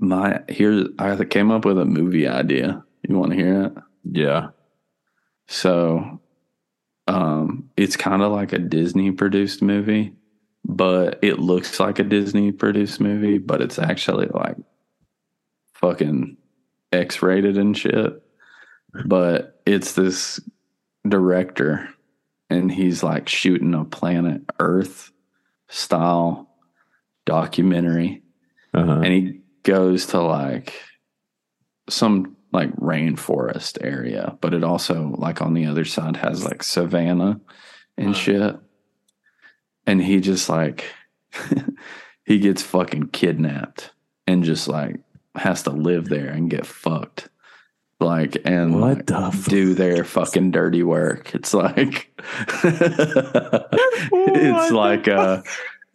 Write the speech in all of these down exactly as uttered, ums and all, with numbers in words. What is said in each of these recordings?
My here, I came up with a movie idea. You want to hear it? Yeah. So, um, it's kind of like a Disney produced movie, but it looks like a Disney produced movie, but it's actually like fucking X-rated and shit. But it's this director, and he's like shooting a Planet Earth style documentary, uh-huh. and he goes to like some like rainforest area, but it also like on the other side has like savanna and uh-huh. shit. And he just like he gets fucking kidnapped and just like has to live there and get fucked. Like and what like, the fuck? Do their fucking dirty work. It's like it's like a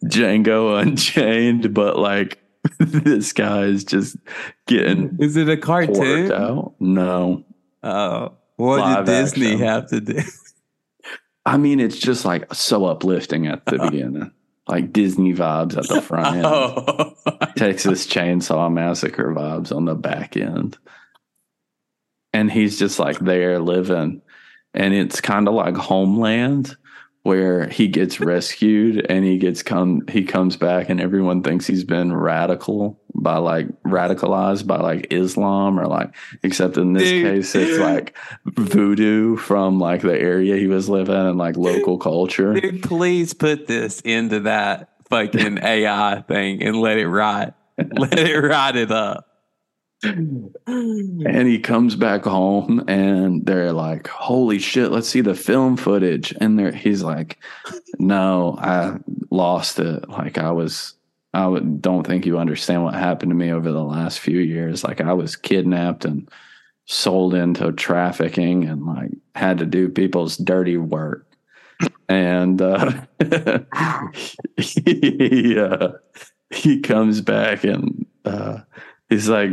Django Unchained, but like this guy is just getting. Is it a cartoon? Out. No. Oh, what Live did Disney action. Have to do? I mean, it's just like so uplifting at the oh. beginning, like Disney vibes at the front end, oh. Texas Chainsaw Massacre vibes on the back end. And he's just like there living. And it's kind of like Homeland, where he gets rescued and he gets come, he comes back and everyone thinks he's been radical by like radicalized by like Islam or like, except in this dude, case, dude. It's like voodoo from like the area he was living and like local culture. Dude, please put this into that fucking A I thing and let it rot. Let it rot it up. And he comes back home and they're like, holy shit, let's see the film footage. And there he's like, no, I lost it. Like I was, I would, don't think you understand what happened to me over the last few years. Like I was kidnapped and sold into trafficking and like had to do people's dirty work. And uh, he, uh, he comes back and uh, he's like,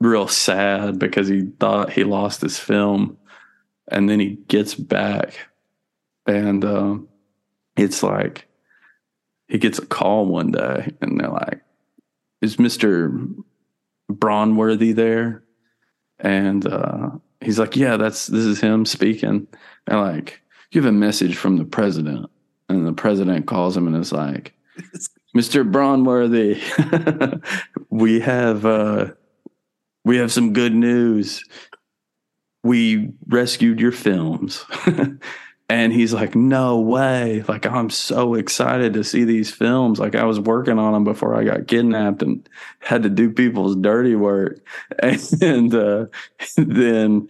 real sad because he thought he lost his film, and then he gets back and um it's like he gets a call one day and they're like, is Mister Bronworthy there? And uh he's like, yeah, that's this is him speaking. And like, you have a message from the president. And the president calls him and is like, Mister Bronworthy, we have uh We have some good news. We rescued your films. And he's like, no way. Like, I'm so excited to see these films. Like, I was working on them before I got kidnapped and had to do people's dirty work. And uh, then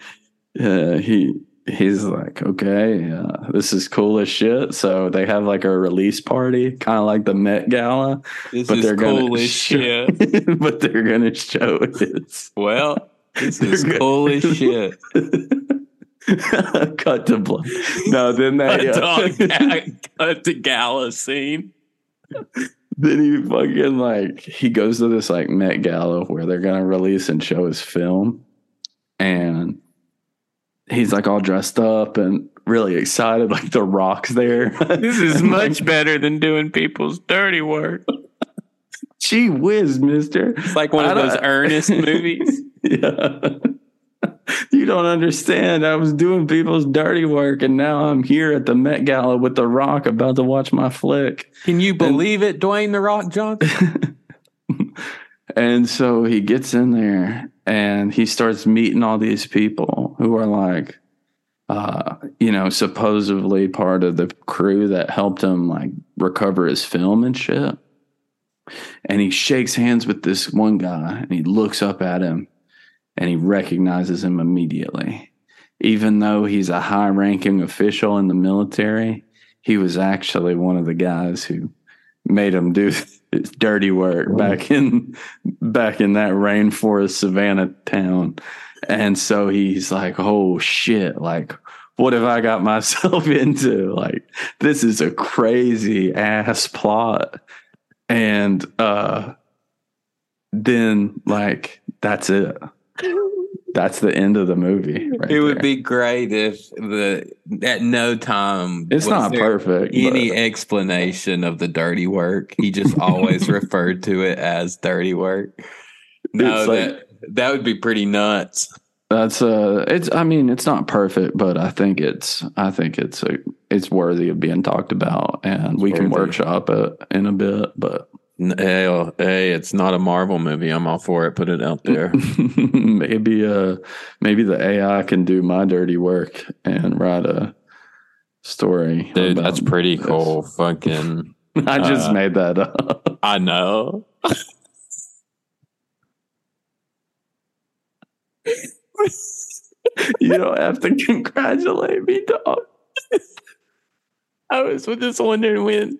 uh, he he's like, okay, uh, this is cool as shit. So they have like a release party, kind of like the Met Gala. This but is they're cool gonna as show, shit. But they're going to show it. Well, this is gonna, cool as shit. Cut to blood. No, then they... Uh, cut to gala scene. Then he fucking like, he goes to this like Met Gala where they're going to release and show his film. And he's like all dressed up and really excited, like the Rock's there. This is much better than doing people's dirty work. Gee whiz, mister. It's like one I of those earnest movies. Yeah. You don't understand. I was doing people's dirty work and now I'm here at the Met Gala with the Rock about to watch my flick. Can you believe and, it, Dwayne the Rock Johnson? And so he gets in there and he starts meeting all these people who are like, uh, you know, supposedly part of the crew that helped him like recover his film and shit. And he shakes hands with this one guy and he looks up at him and he recognizes him immediately. Even though he's a high ranking official in the military, he was actually one of the guys who made him do it's dirty work back in back in that rainforest savannah town. And so he's like, oh shit, like what have I got myself into? Like this is a crazy ass plot. And uh then like that's it. That's the end of the movie. Right it would there. Be great if the at no time it's not perfect. Any but. Explanation of the dirty work. He just always referred to it as dirty work. Dude, no, like, that, that would be pretty nuts. That's uh it's I mean, it's not perfect, but I think it's I think it's a, it's worthy of being talked about, and it's we worthy. can workshop it in a bit, but hey, hey, it's not a Marvel movie. I'm all for it. Put it out there. maybe uh maybe the A I can do my dirty work and write a story. Dude, that's pretty this. cool. Fucking I just uh, made that up. I know. You don't have to congratulate me, dog. I was just wondering when,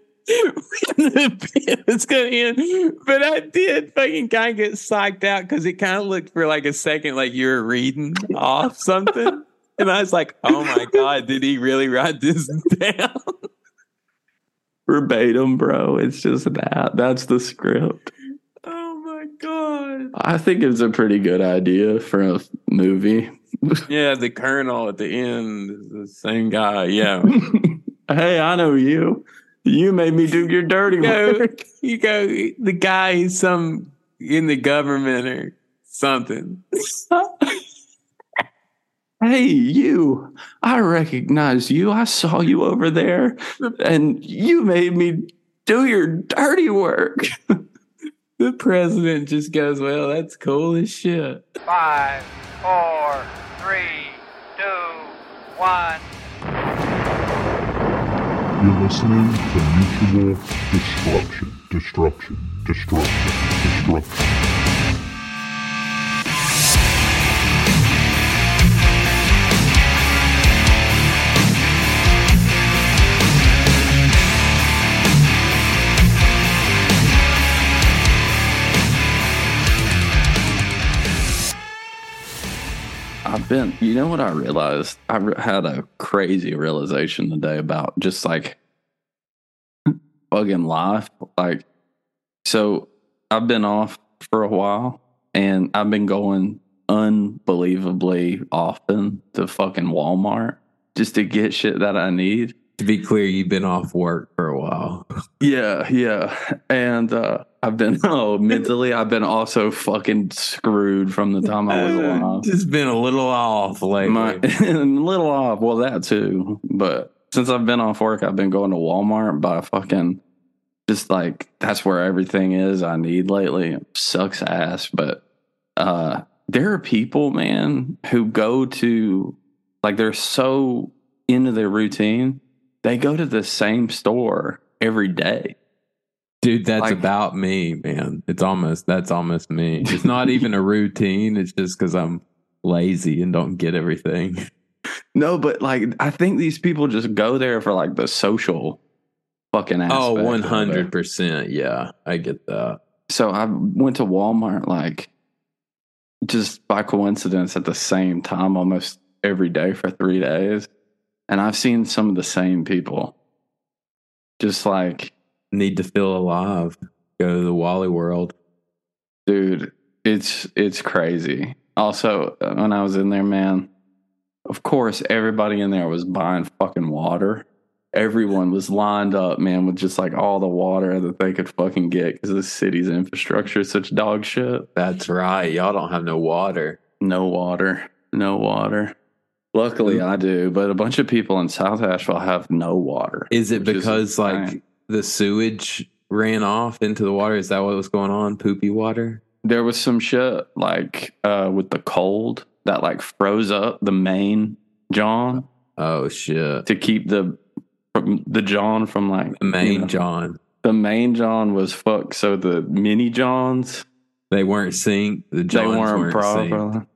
when the was going to end, but I did fucking kind of get psyched out because it kind of looked for like a second like you were reading off something, and I was like, "Oh my god, did he really write this down?" Verbatim, bro. It's just that. That's the script. God, I think it's a pretty good idea for a movie. Yeah, the colonel at the end is the same guy. Yeah. Hey, I know you. You made me do your dirty you go, work. You go, the guy is some in the government or something. Hey, you. I recognize you. I saw you over there, and you made me do your dirty work. The president just goes, well, that's cool as shit. Five, four, three, two, one. You're listening to Mutual Destruction, Destruction, Destruction, Destruction. I've been, you know what I realized? I re- had a crazy realization today about just like fucking life. Like, so I've been off for a while, and I've been going unbelievably often to fucking Walmart just to get shit that I need. To be clear, you've been off work for a while. Yeah, yeah. And, uh, I've been, oh, mentally, I've been also fucking screwed from the time I was alive. Just been a little off lately. My, a little off. Well, that too. But since I've been off work, I've been going to Walmart by fucking just like, that's where everything is I need lately. It sucks ass. But uh, there are people, man, who go to, like, they're so into their routine. They go to the same store every day. Dude, that's like, about me, man. It's almost, that's almost me. It's not even a routine. It's just because I'm lazy and don't get everything. No, but like, I think these people just go there for like the social fucking aspect. Oh, one hundred percent. Yeah, I get that. So I went to Walmart like just by coincidence at the same time almost every day for three days. And I've seen some of the same people just like, need to feel alive. Go to the Wally World, dude. It's it's crazy. Also, when I was in there, man, of course everybody in there was buying fucking water. Everyone was lined up, man, with just like all the water that they could fucking get because the city's infrastructure is such dog shit. That's right. Y'all don't have no water. No water. No water. Luckily, I do, but a bunch of people in South Asheville have no water. Is it because is like? The sewage ran off into the water? Is that what was going on? Poopy water? There was some shit like uh, with the cold that like froze up the main John. Oh shit! To keep the from the John from like the main you know, John. The main John was fucked. So the mini Johns, they weren't synced. The Johns they weren't, weren't proper.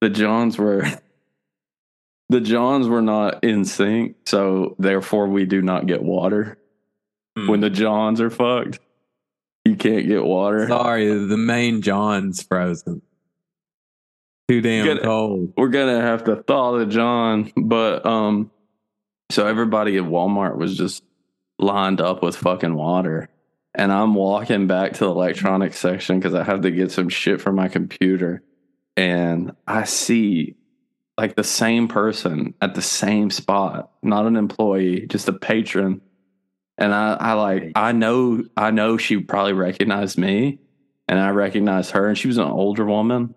The Johns were. The Johns were not in sync. So therefore, we do not get water. When the Johns are fucked, you can't get water. Sorry, the main John's frozen. Too damn we're gonna, cold. We're gonna have to thaw the John. But um, so everybody at Walmart was just lined up with fucking water, and I'm walking back to the electronics section because I have to get some shit for my computer, and I see like the same person at the same spot, not an employee, just a patron. And I, I like I know I know she probably recognized me, and I recognized her, and she was an older woman,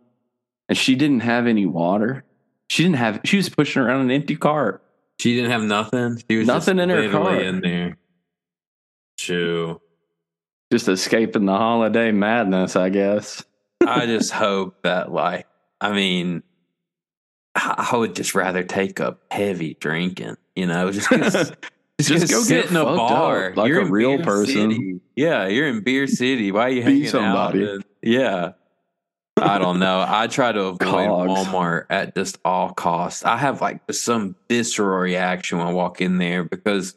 and she didn't have any water. She didn't have. She was pushing around an empty cart. She didn't have nothing. She was nothing just in her car. In there. Shoo. Just escaping the holiday madness, I guess. I just hope that, like, I mean, I would just rather take up heavy drinking, you know, just just, just go sit get in a bar like you're a real Beer person. City. Yeah, you're in Beer City. Why are you hanging somebody. out? And, yeah, I don't know. I try to avoid Cogs. Walmart at just all costs. I have like just some visceral reaction when I walk in there because,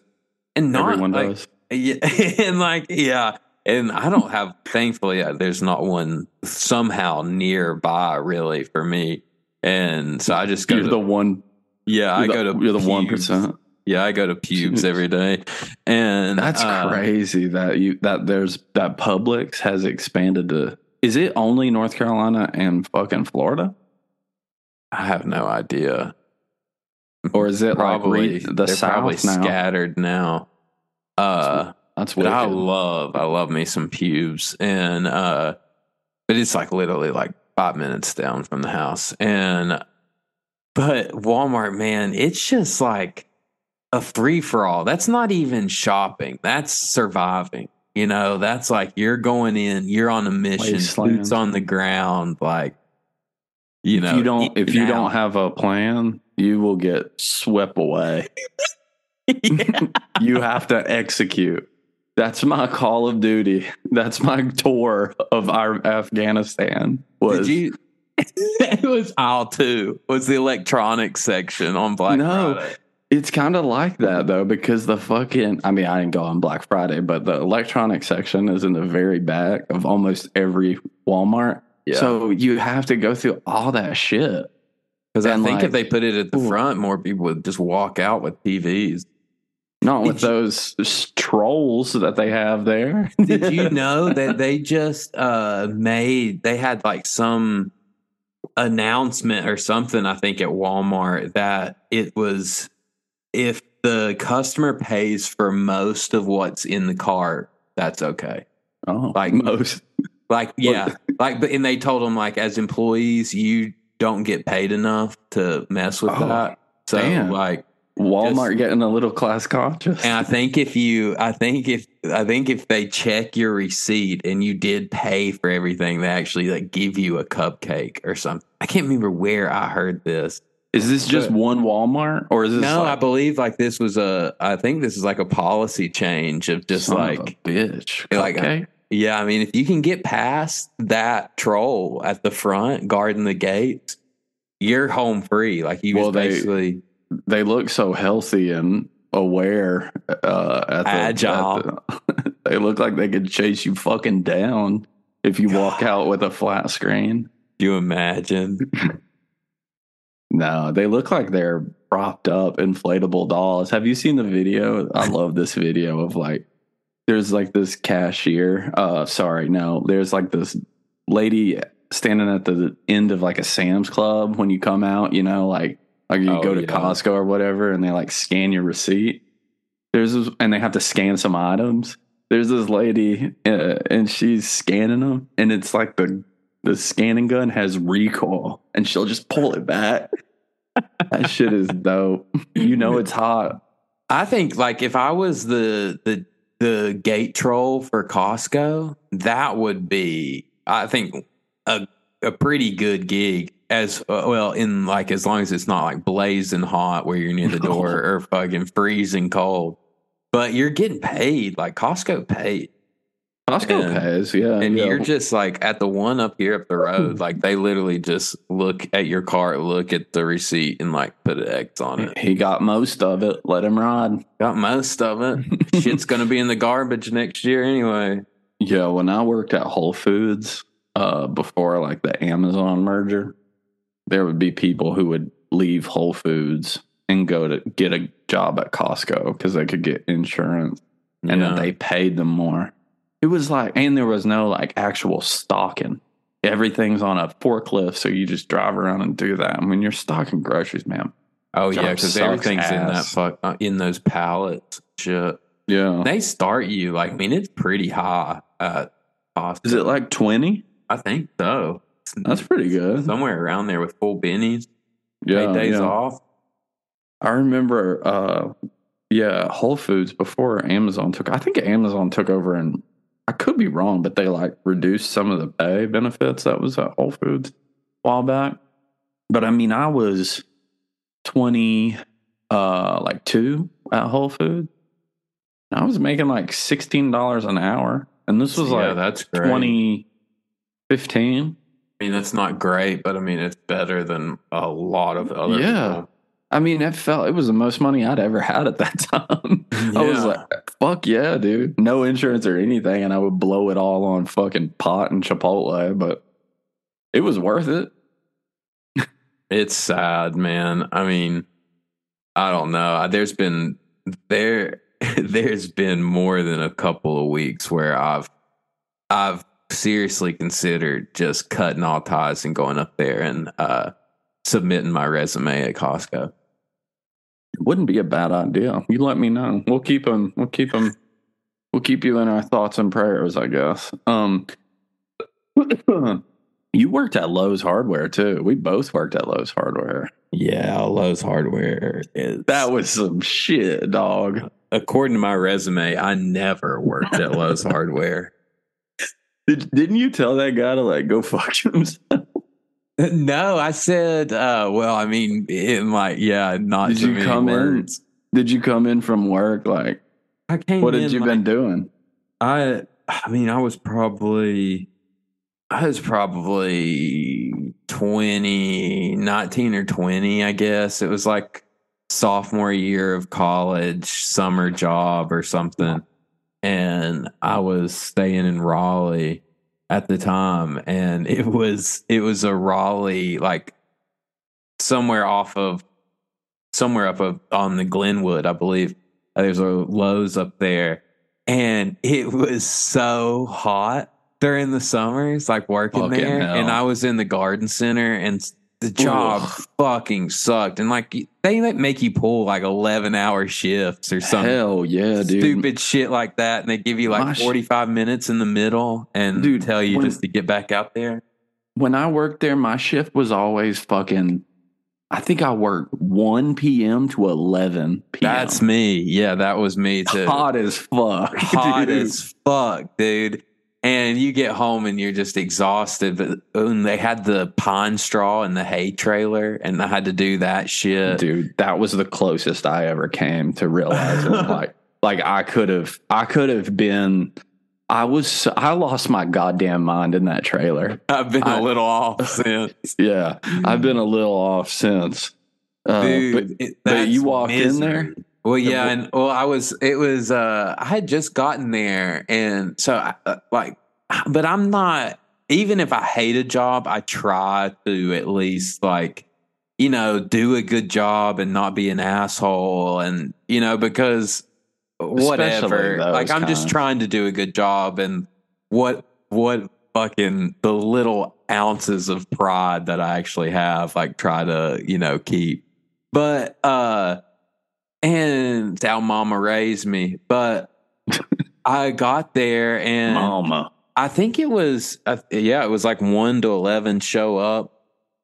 and not everyone like, does. Yeah, and like yeah. And I don't have, thankfully, there's not one somehow nearby really for me. And so I just go you're to the one. Yeah, I go to you're the one percent. Yeah, I go to Pubes every day. And that's um, crazy that you that there's that Publix has expanded to. Is it only North Carolina and fucking Florida? I have no idea. Or is it probably like the South probably now? Scattered now. Uh, That's what I love. I love me some Pubes, and uh, but it's like literally like five minutes down from the house. And but Walmart, man, it's just like a free for all. That's not even shopping. That's surviving. You know, that's like you're going in. You're on a mission. Boots on the ground. Like you know, if you don't if you don't have a plan, you will get swept away. Yeah. You have to execute. That's my Call of Duty. That's my tour of our Afghanistan. Was Did you, it was aisle two was the electronics section on Black no, Friday. It's kind of like that though because the fucking I mean I didn't go on Black Friday, but the electronics section is in the very back of almost every Walmart. Yeah. So you have to go through all that shit. Because I think like, if they put it at the ooh. front, more people would just walk out with T Vs. Not with those trolls that they have there. Did you know that they just uh, made, they had like some announcement or something, I think, at Walmart that it was if the customer pays for most of what's in the cart, that's okay. Oh, like most. Like, yeah. like, but and they told them, like, as employees, you don't get paid enough to mess with oh, that. So, damn. like, Walmart just, getting a little class conscious. And I think if you, I think if, I think if they check your receipt and you did pay for everything, they actually like give you a cupcake or something. I can't remember where I heard this. Is this just but, one Walmart or is this? No, like, I believe like this was a, I think this is like a policy change of just son like, of a bitch. Like, okay. Yeah. I mean, if you can get past that troll at the front guarding the gates, you're home free. Like you well, just basically. They, They look so healthy and aware. Uh, at the, Agile. At the, they look like they could chase you fucking down if you God. walk out with a flat screen. You imagine? No, they look like they're propped up inflatable dolls. Have you seen the video? I love this video of like, there's like this cashier. Uh, sorry, no, there's like this lady standing at the end of like a Sam's Club when you come out, you know, like. Like you oh, go to yeah. Costco or whatever, and they like scan your receipt. There's this, and they have to scan some items. There's this lady, uh, and she's scanning them, and it's like the the scanning gun has recoil, and she'll just pull it back. That shit is dope. You know it's hot. I think like if I was the the the gate troll for Costco, that would be I think a a pretty good gig. As uh, well, in like as long as it's not like blazing hot where you're near the door or fucking freezing cold, but you're getting paid like Costco paid. Costco and, pays, yeah. And yeah. you're just like at the one up here up the road, like they literally just look at your cart, look at the receipt, and like put an X on it. He got most of it. Let him ride. Got most of it. Shit's gonna be in the garbage next year anyway. Yeah, when I worked at Whole Foods uh, before like the Amazon merger. There would be people who would leave Whole Foods and go to get a job at Costco because they could get insurance and yeah. then they paid them more. It was like, and there was no like actual stocking. Everything's on a forklift. So you just drive around and do that. I mean, you're stocking groceries, man. Oh job yeah. Cause everything's ass. in that, fuck, uh, in those pallets. Shit. Yeah. They start you like, I mean, it's pretty high. Uh, Costco. Is it like twenty? I think so. That's pretty good. Somewhere around there with full bennies. Yeah, eight days yeah. off. I remember, uh, yeah, Whole Foods before Amazon took. I think Amazon took over, and I could be wrong, but they like reduced some of the pay benefits that was at Whole Foods a while back. But I mean, I was twenty, uh, like two at Whole Foods. And I was making like sixteen dollars an hour, and this was yeah, like that's twenty fifteen. I mean, that's not great, but I mean, it's better than a lot of other yeah. people. I mean, it felt it was the most money I'd ever had at that time. Yeah. I was like, fuck yeah, dude. No insurance or anything, and I would blow it all on fucking pot and Chipotle, but it was worth it. It's sad, man. I mean, I don't know. There's been there there's been more than a couple of weeks where I've I've seriously considered just cutting all ties and going up there and uh submitting my resume at Costco. It wouldn't be a bad idea. You let me know. We'll keep them. We'll keep them. We'll keep you in our thoughts and prayers, I guess. Um, you worked at Lowe's Hardware too. We both worked at Lowe's Hardware. Yeah, Lowe's Hardware is that was some shit, dog. According to my resume, I never worked at Lowe's Hardware. Did, didn't you tell that guy to like go fuck himself? No, I said, uh, well, I mean, in like, yeah, not did you come words. in? Did you come in from work? Like, I came what in, had you like, been doing? I, I mean, I was probably, I was probably twenty, nineteen or twenty, I guess. It was like sophomore year of college, summer job or something. And I was staying in Raleigh at the time, and it was it was a Raleigh, like somewhere off of somewhere up of, on the Glenwood, I believe. There's a Lowe's up there, and it was so hot during the summers, like working fucking there. Hell. And I was in the garden center, and the job Ugh. fucking sucked. And like they like make you pull like eleven hour shifts or something. Hell yeah, dude. Stupid shit like that. And they give you like forty-five minutes in the middle and dude, tell you when, just to get back out there. When I worked there, my shift was always fucking, I think I worked one p.m. to eleven p.m. That's me. Yeah, that was me too. Hot as fuck. Hot dude. as fuck, dude. And you get home and you're just exhausted. But and they had the pine straw and the hay trailer, and I had to do that shit. Dude, that was the closest I ever came to realizing, like, like I could have, I could have been. I was, I lost my goddamn mind in that trailer. I've been I, a little off since. Yeah, I've been a little off since. Uh, Dude, but, it, but you walked misery. in there. Well, yeah, and well, I was, it was, uh, I had just gotten there, and so, I, uh, like, but I'm not, even if I hate a job, I try to at least, like, you know, do a good job and not be an asshole, and, you know, because whatever, like, I'm kind. just trying to do a good job, and what, what fucking, the little ounces of pride that I actually have, like, try to, you know, keep, but, uh, and it's how mama raised me. But I got there and mama. I think it was, uh, yeah, it was like one to eleven show up.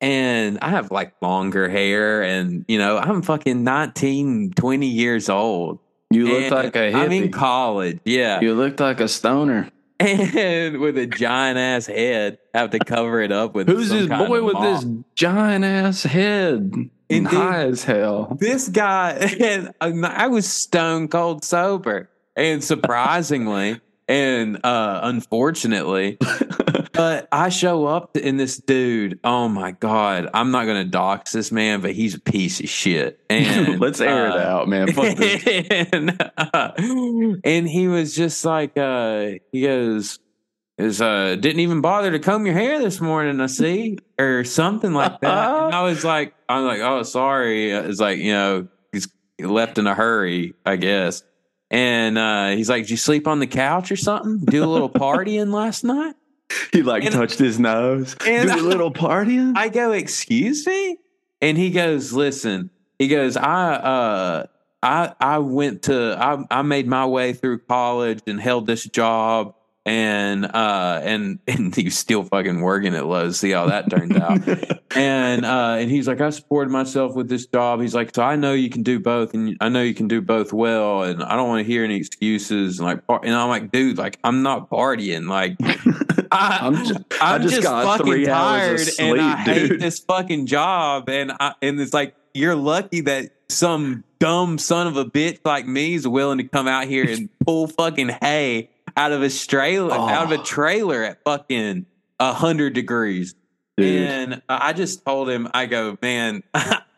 And I have like longer hair and, you know, I'm fucking nineteen, twenty years old. You look and like a hippie. I'm in college, yeah. You looked like a stoner. And with a giant ass head, have to cover it up with who's some this kind boy of with mop. This giant ass head? And high as hell. This guy, and I was stone cold sober, and surprisingly, and uh, unfortunately, but I show up to, and this dude, oh my God, I'm not going to dox this man, but he's a piece of shit. And let's air uh, it out, man. Fuck this. And, uh, and he was just like, uh, he goes, is uh, didn't even bother to comb your hair this morning, I see, or something like that. And I was like, I'm like, oh, sorry. It's like, you know, he's left in a hurry, I guess. And uh, he's like, did you sleep on the couch or something? Do a little partying last night? He like and, touched his nose. And Do a little partying? I go, excuse me? And he goes, listen, he goes, I, uh, I, I went to, I, I made my way through college and held this job. and uh and and he was still fucking working at Lowe's. See how that turned out. And uh and he's like, I supported myself with this job. He's like, so I know you can do both, and I know you can do both well, and I don't want to hear any excuses. And like, and I'm like, dude, like, I'm not partying. Like, I, I'm just, I'm I just, just got fucking three tired, hours of sleep, and I dude. hate this fucking job. And I and it's like, you're lucky that some dumb son of a bitch like me is willing to come out here and pull fucking hay out of a trailer, oh. out of a trailer at fucking a hundred degrees. Dude. And I just told him, I go, man,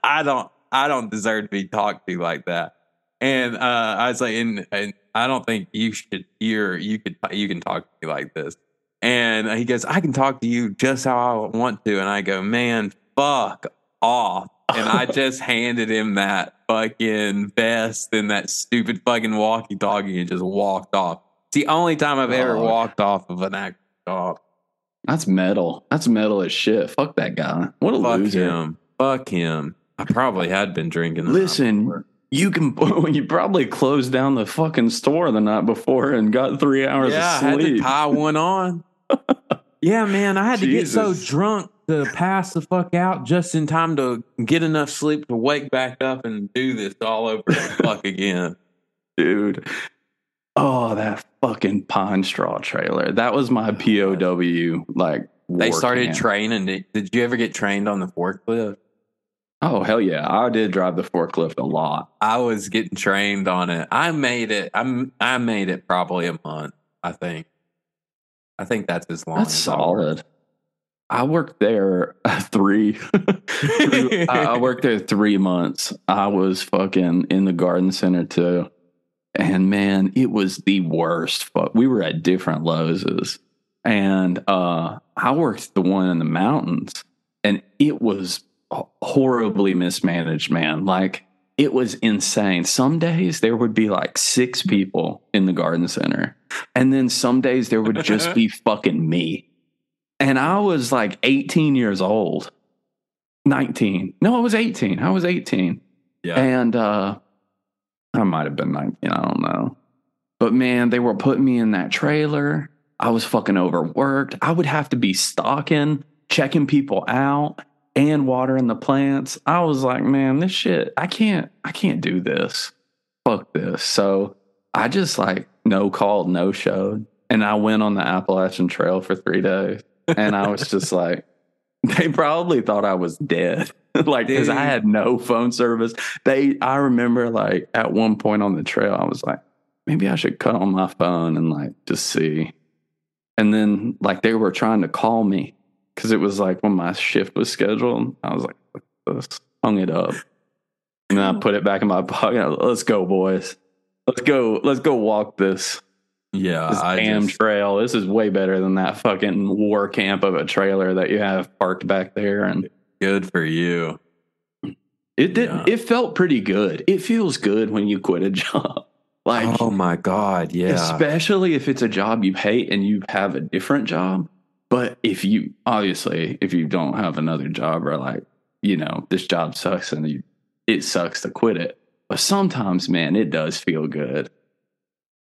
I don't, I don't deserve to be talked to like that. And uh, I was like, and, and I don't think you should, you're, you could, you can talk to me like this. And he goes, I can talk to you just how I want to. And I go, man, fuck off. And I just handed him that fucking vest and that stupid fucking walkie-talkie and just walked off. It's the only time I've ever oh. walked off of an act job. That's metal. That's metal as shit. Fuck that guy. What a Fuck loser. Him. Fuck him. I probably had been drinking. The Listen, night you can. You probably closed down the fucking store the night before and got three hours yeah, of sleep. Yeah, I had to tie one on. Yeah, man, I had Jesus. to get so drunk to pass the fuck out just in time to get enough sleep to wake back up and do this all over the fuck again. Dude. Oh, that fucking pine straw trailer. That was my P O W. Like, they started camp. training. Did you ever get trained on the forklift? Oh, hell yeah. I did drive the forklift a lot. I was getting trained on it. I made it. I'm, I made it probably a month, I think. I think that's as long. That's as solid. I I worked there three. three I worked there three months. I was fucking in the garden center too, and man, it was the worst. Fuck, we were at different Lowe's, and uh, I worked the one in the mountains, and it was horribly mismanaged. Man, like it was insane. Some days there would be like six people in the garden center, and then some days there would just be fucking me. And I was like eighteen years old, nineteen. No, I was eighteen. I was eighteen. Yeah. And uh, I might have been nineteen. I don't know. But man, they were putting me in that trailer. I was fucking overworked. I would have to be stalking, checking people out, and watering the plants. I was like, man, this shit, I can't, I can't do this. Fuck this. So I just like no called, no showed. And I went on the Appalachian Trail for three days. And I was just like, they probably thought I was dead. Like, because I had no phone service. They, I remember, like, at one point on the trail, I was like, maybe I should cut on my phone and, like, just see. And then, like, they were trying to call me because it was, like, when my shift was scheduled. I was like, let's hung it up. And then I put it back in my pocket. Like, let's go, boys. Let's go. Let's go walk this. Yeah, this I damn just, trail. This is way better than that fucking war camp of a trailer that you have parked back there. And good for you. It did. Yeah. It felt pretty good. It feels good when you quit a job. Like, oh my god, yeah. Especially if it's a job you hate and you have a different job. But if you obviously, if you don't have another job, or like, you know, this job sucks and you, it sucks to quit it. But sometimes, man, it does feel good.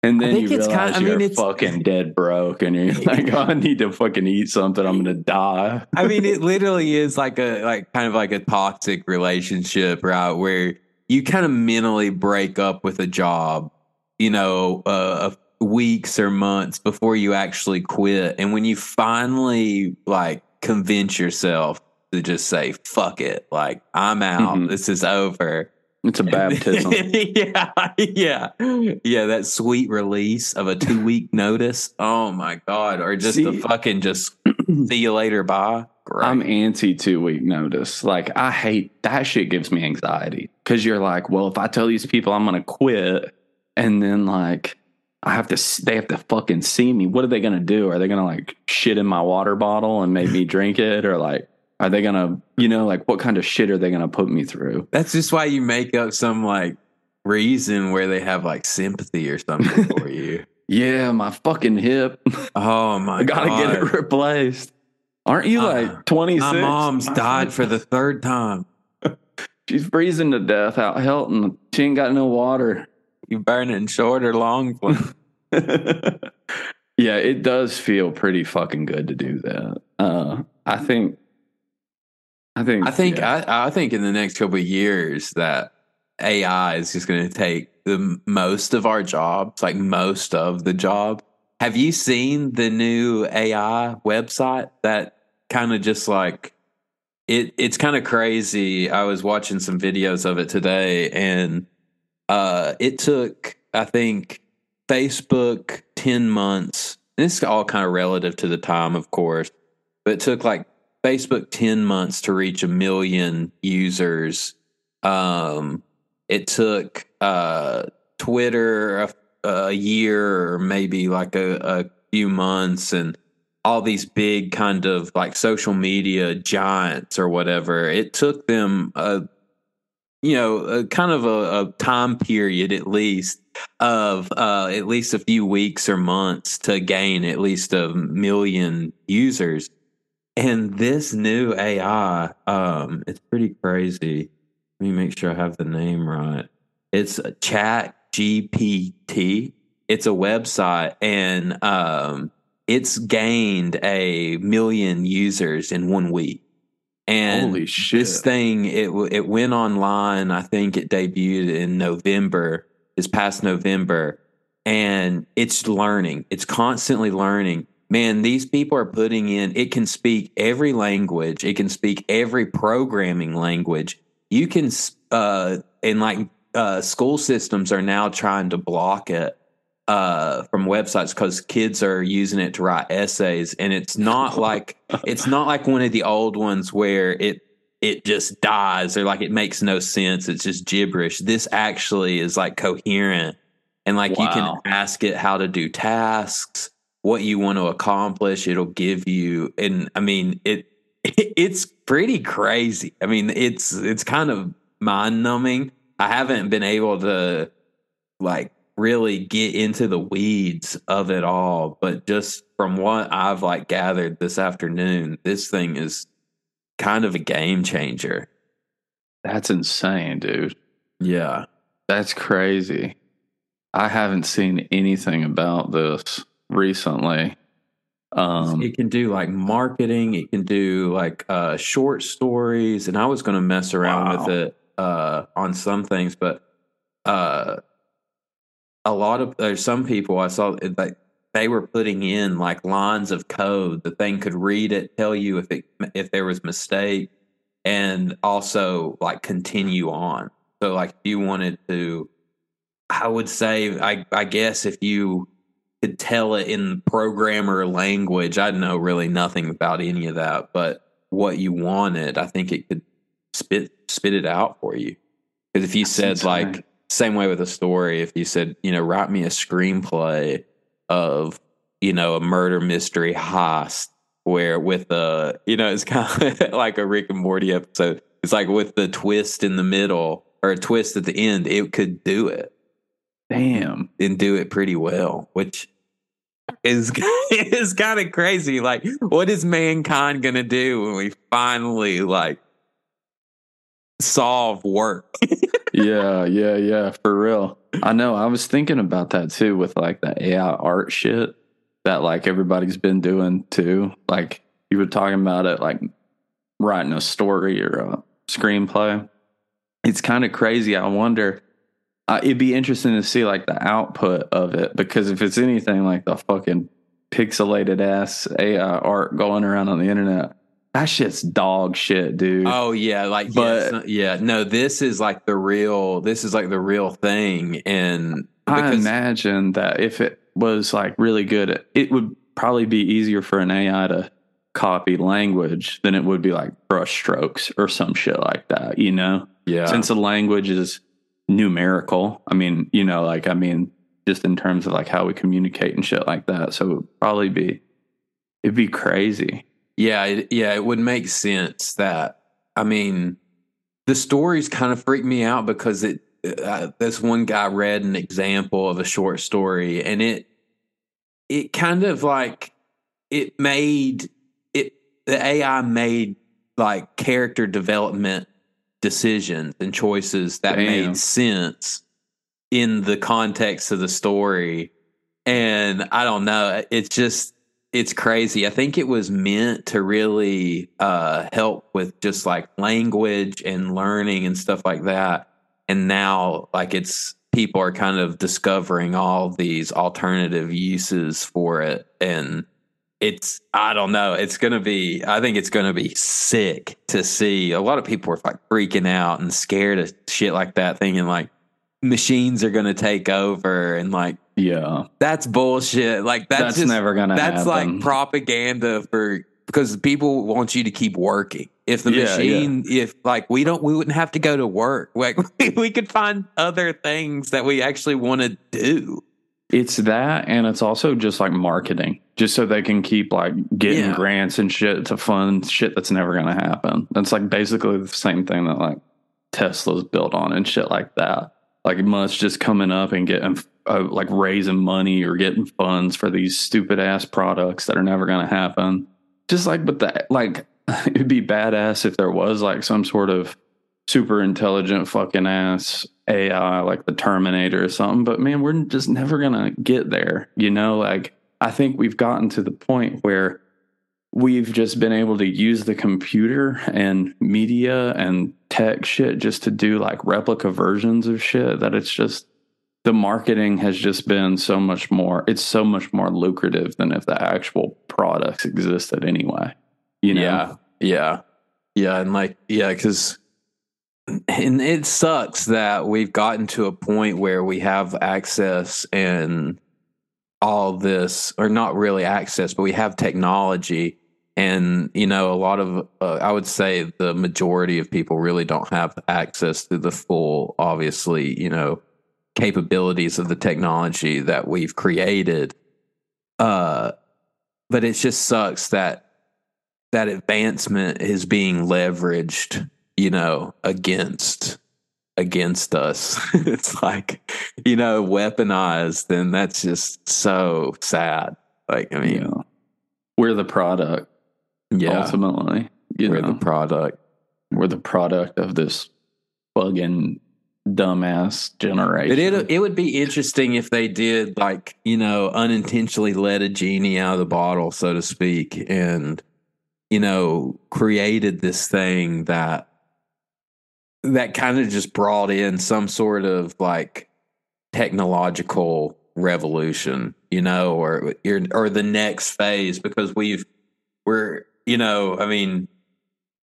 And then you realize kind of, you're I mean, fucking dead broke, and you're like, oh, I need to fucking eat something. I'm gonna die. I mean, it literally is like a like kind of like a toxic relationship, right? Where you kind of mentally break up with a job, you know, uh, weeks or months before you actually quit, and when you finally like convince yourself to just say, "Fuck it," like I'm out, mm-hmm. this is over. It's a baptism. yeah, yeah, yeah. That sweet release of a two-week notice. Oh my god! Or just the fucking just see you later. Bye. Great. I'm anti two-week notice. Like I hate that shit. Gives me anxiety because you're like, well, if I tell these people I'm gonna quit, and then like I have to, they have to fucking see me. What are they gonna do? Are they gonna like shit in my water bottle and make me drink it, or like? Are they going to, you know, like what kind of shit are they going to put me through? That's just why you make up some like reason where they have like sympathy or something for you. Yeah, my fucking hip. Oh, my God. I got to get it replaced. Aren't you uh, like twenty-six? My mom's died for the third time. She's freezing to death out Helton. She ain't got no water. You burning short or long? Yeah, it does feel pretty fucking good to do that. Uh, I think, I think, I think, yeah. I, I think in the next couple of years that A I is just going to take the most of our jobs, like most of the job. Have you seen the new A I website that kind of just like it? It's kind of crazy. I was watching some videos of it today, and uh, it took, I think, Facebook ten months. This is all kind of relative to the time, of course, but it took like Facebook ten months to reach a million users. Um, it took uh, Twitter a, a year or maybe like a, a few months, and all these big kind of like social media giants or whatever. It took them a, you know, a kind of a, a time period at least of uh, at least a few weeks or months to gain at least a million users. And this new A I, um, it's pretty crazy. Let me make sure I have the name right. It's ChatGPT. It's a website, and um, it's gained a million users in one week. And holy shit. This thing, it it went online. I think it debuted in November, this past November, and it's learning. It's constantly learning. Man, these people are putting in, it can speak every language. It can speak every programming language. You can, uh, and like uh, school systems are now trying to block it uh, from websites because kids are using it to write essays. And it's not like, it's not like one of the old ones where it, it just dies or like it makes no sense. It's just gibberish. This actually is like coherent. And like wow. You can ask it how to do tasks, what you want to accomplish, it'll give you. And I mean, it, it it's pretty crazy. I mean, it's it's kind of mind numbing. I haven't been able to like really get into the weeds of it all, but just from what I've like gathered this afternoon, this thing is kind of a game changer. That's insane, dude. Yeah, that's crazy. I haven't seen anything about this recently. Um it can do like marketing, it can do like uh short stories, and I was going to mess around wow. with it uh on some things, but uh a lot of there's some people I saw like they were putting in like lines of code. The thing could read it, tell you if it if there was mistake, and also like continue on. So like if you wanted to, I would say I I guess if you could tell it in programmer language. I know really nothing about any of that, but what you wanted, I think it could spit spit it out for you. Because if you said like same way with a story, if you said, you know, write me a screenplay of, you know, a murder mystery heist where with a, you know, it's kind of like a Rick and Morty episode. It's like with the twist in the middle or a twist at the end, it could do it. Damn. And do it pretty well, which is is kind of crazy. Like, what is mankind going to do when we finally, like, solve work? yeah, yeah, yeah, for real. I know. I was thinking about that, too, with, like, the A I art shit that, like, everybody's been doing, too. Like, you were talking about it, like, writing a story or a screenplay. It's kind of crazy. I wonder... Uh, it'd be interesting to see like the output of it, because if it's anything like the fucking pixelated ass A I art going around on the internet, that shit's dog shit, dude. Oh yeah, like but yeah, yeah, no, this is like the real. This is like the real thing, and I imagine that if it was like really good, it would probably be easier for an A I to copy language than it would be like brush strokes or some shit like that, you know? Yeah, since the language is numerical. I mean, you know, like, I mean, just in terms of like how we communicate and shit like that. So it would probably be, it'd be crazy. Yeah. It, yeah. It would make sense that, I mean, the stories kind of freak me out because it, uh, this one guy read an example of a short story, and it, it kind of like, it made it, the A I made like character development decisions and choices that Damn. Made sense in the context of the story. And I don't know. It's just, it's crazy. I think it was meant to really uh, help with just like language and learning and stuff like that. And now like it's, people are kind of discovering all these alternative uses for it. And it's, I don't know, it's going to be, I think it's going to be sick to see. A lot of people are like freaking out and scared of shit like that, thinking like machines are going to take over and like, yeah, that's bullshit. Like that's, that's just, never going to happen. That's like propaganda for, because people want you to keep working. If the yeah, machine, yeah. if like we don't, we wouldn't have to go to work. Like we could find other things that we actually want to do. It's that, and it's also just like marketing, just so they can keep like getting yeah. grants and shit to fund shit that's never going to happen. That's like basically the same thing that like Tesla's built on and shit like that. Like Musk just coming up and getting uh, like raising money or getting funds for these stupid ass products that are never going to happen. Just like, but that, like, it'd be badass if there was like some sort of super intelligent fucking ass A I, like the Terminator or something. But man, we're just never gonna get there. You know, like I think we've gotten to the point where we've just been able to use the computer and media and tech shit just to do like replica versions of shit that it's just, the marketing has just been so much more, it's so much more lucrative than if the actual products existed anyway. You know? Yeah. Yeah. Yeah. And like, yeah, because, and it sucks that we've gotten to a point where we have access and all this, or not really access, but we have technology. And, you know, a lot of, uh, I would say the majority of people really don't have access to the full, obviously, you know, capabilities of the technology that we've created. Uh, but it just sucks that that advancement is being leveraged, you know, against, against us. It's like, you know, weaponized. And that's just so sad. Like, I mean, yeah. we're the product. Yeah. Ultimately, you we're know, the product. We're the product of this fucking dumbass generation. But it, it would be interesting if they did like, you know, unintentionally let a genie out of the bottle, so to speak. And, you know, created this thing that that kind of just brought in some sort of like technological revolution, you know, or or the next phase, because we've we're, you know, I mean,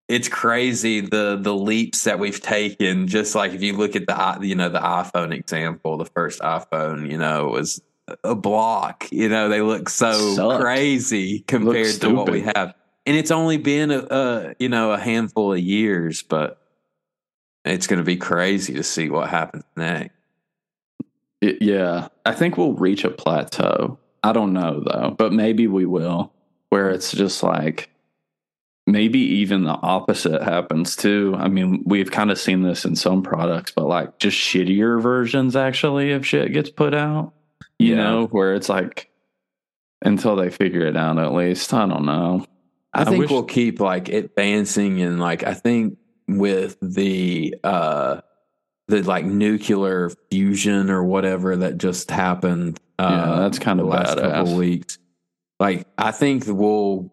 it's crazy the the leaps that we've taken. Just like if you look at the, you know, the iPhone example, the first iPhone, you know, was a block, you know, they look so Sucked. crazy compared to what we have. And it's only been a, a you know a handful of years, but it's going to be crazy to see what happens next. It, yeah, I think we'll reach a plateau. I don't know though, but maybe we will, where it's just like maybe even the opposite happens too. I mean, we've kind of seen this in some products, but like just shittier versions actually of shit gets put out. You yeah. know, where it's like until they figure it out. At least I don't know. I think I wish- we'll keep like advancing, and like I think with the uh, the like nuclear fusion or whatever that just happened. Uh, yeah, that's kind of the last badass. couple of weeks. Like I think we'll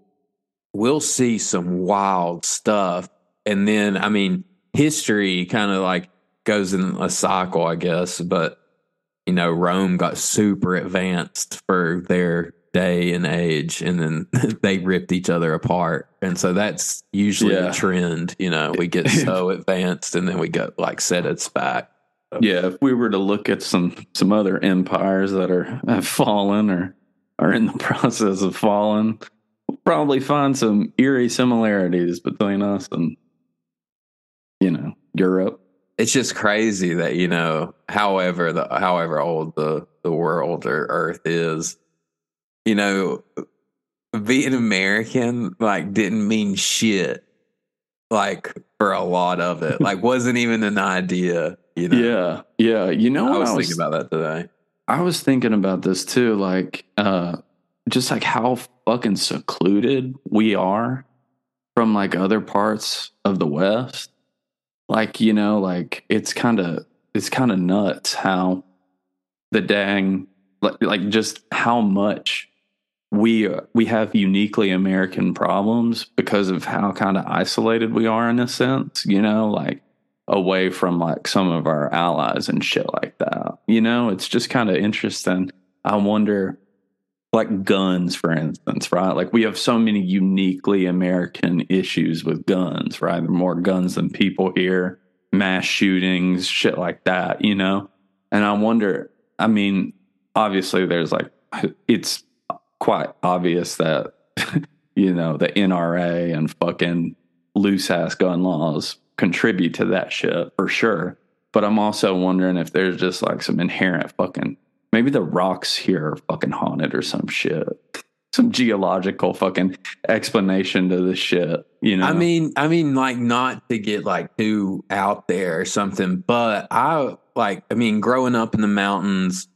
we'll see some wild stuff, and then I mean history kind of like goes in a cycle, I guess. But you know, Rome got super advanced for their day and age, and then they ripped each other apart. And so that's usually yeah. a trend, you know, we get so advanced and then we go like set us back. So. Yeah. If we were to look at some, some other empires that are have fallen or are in the process of falling, we'll probably find some eerie similarities between us and, you know, Europe. It's just crazy that, you know, however, the, however old the, the world or earth is, you know, being American, like, didn't mean shit, like, for a lot of it. Like, wasn't even an idea, you know? Yeah, yeah. You know, I was, I was thinking about that today. I was thinking about this, too, like, uh, just, like, how fucking secluded we are from, like, other parts of the West. Like, you know, like, it's kind of, it's kind of nuts how the dang... like, like just how much we we have uniquely American problems because of how kind of isolated we are in a sense, you know, like away from like some of our allies and shit like that. You know, it's just kind of interesting. I wonder, like guns, for instance, right? Like we have so many uniquely American issues with guns, right? There are more guns than people here, mass shootings, shit like that, you know? And I wonder, I mean, obviously there's like, it's quite obvious that, you know, the N R A and fucking loose ass gun laws contribute to that shit for sure. But I'm also wondering if there's just like some inherent fucking, maybe the rocks here are fucking haunted or some shit, some geological fucking explanation to this shit, you know? I mean, I mean, like not to get like too out there or something, but I like, I mean, growing up in the mountains,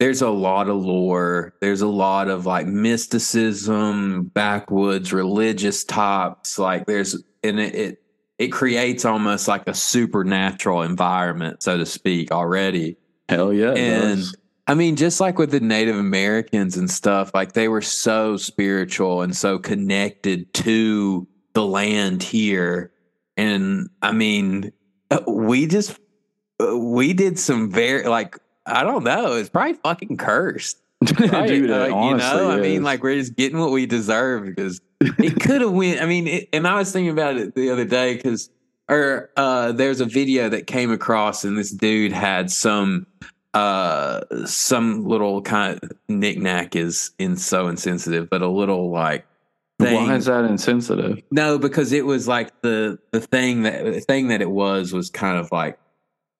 there's a lot of lore. There's a lot of like mysticism, backwoods, religious types. Like there's, and it, it, it creates almost like a supernatural environment, so to speak, already. Hell yeah. And I mean, just like with the Native Americans and stuff, like they were so spiritual and so connected to the land here. And I mean, we just, we did some very, like, I don't know. It's probably fucking cursed. Right? Dude, like, you know, is. I mean, like we're just getting what we deserve because it could have went. I mean, it, and I was thinking about it the other day because, or uh, there's a video that came across and this dude had some, uh, some little kind of knickknack is in so insensitive, but a little like thing. Why is that insensitive? No, because it was like the the thing that the thing that it was was kind of like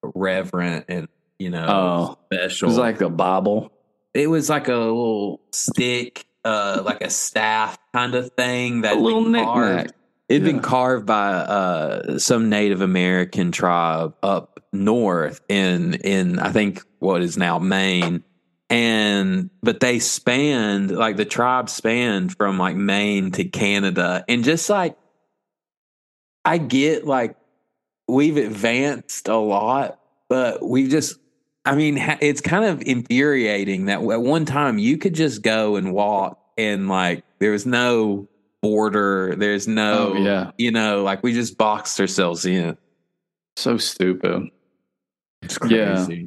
reverent and, you know, oh, special. It was like a Bible. It was like a little stick, uh, like a staff kind of thing. That a little knickknack. It'd yeah. been carved by uh, some Native American tribe up north in in I think what is now Maine, and but they spanned like the tribe spanned from like Maine to Canada, and just like I get like we've advanced a lot, but we've just. I mean, it's kind of infuriating that at one time you could just go and walk and like there was no border. There's no, oh, yeah. you know, like we just boxed ourselves in. So stupid. It's crazy. Yeah.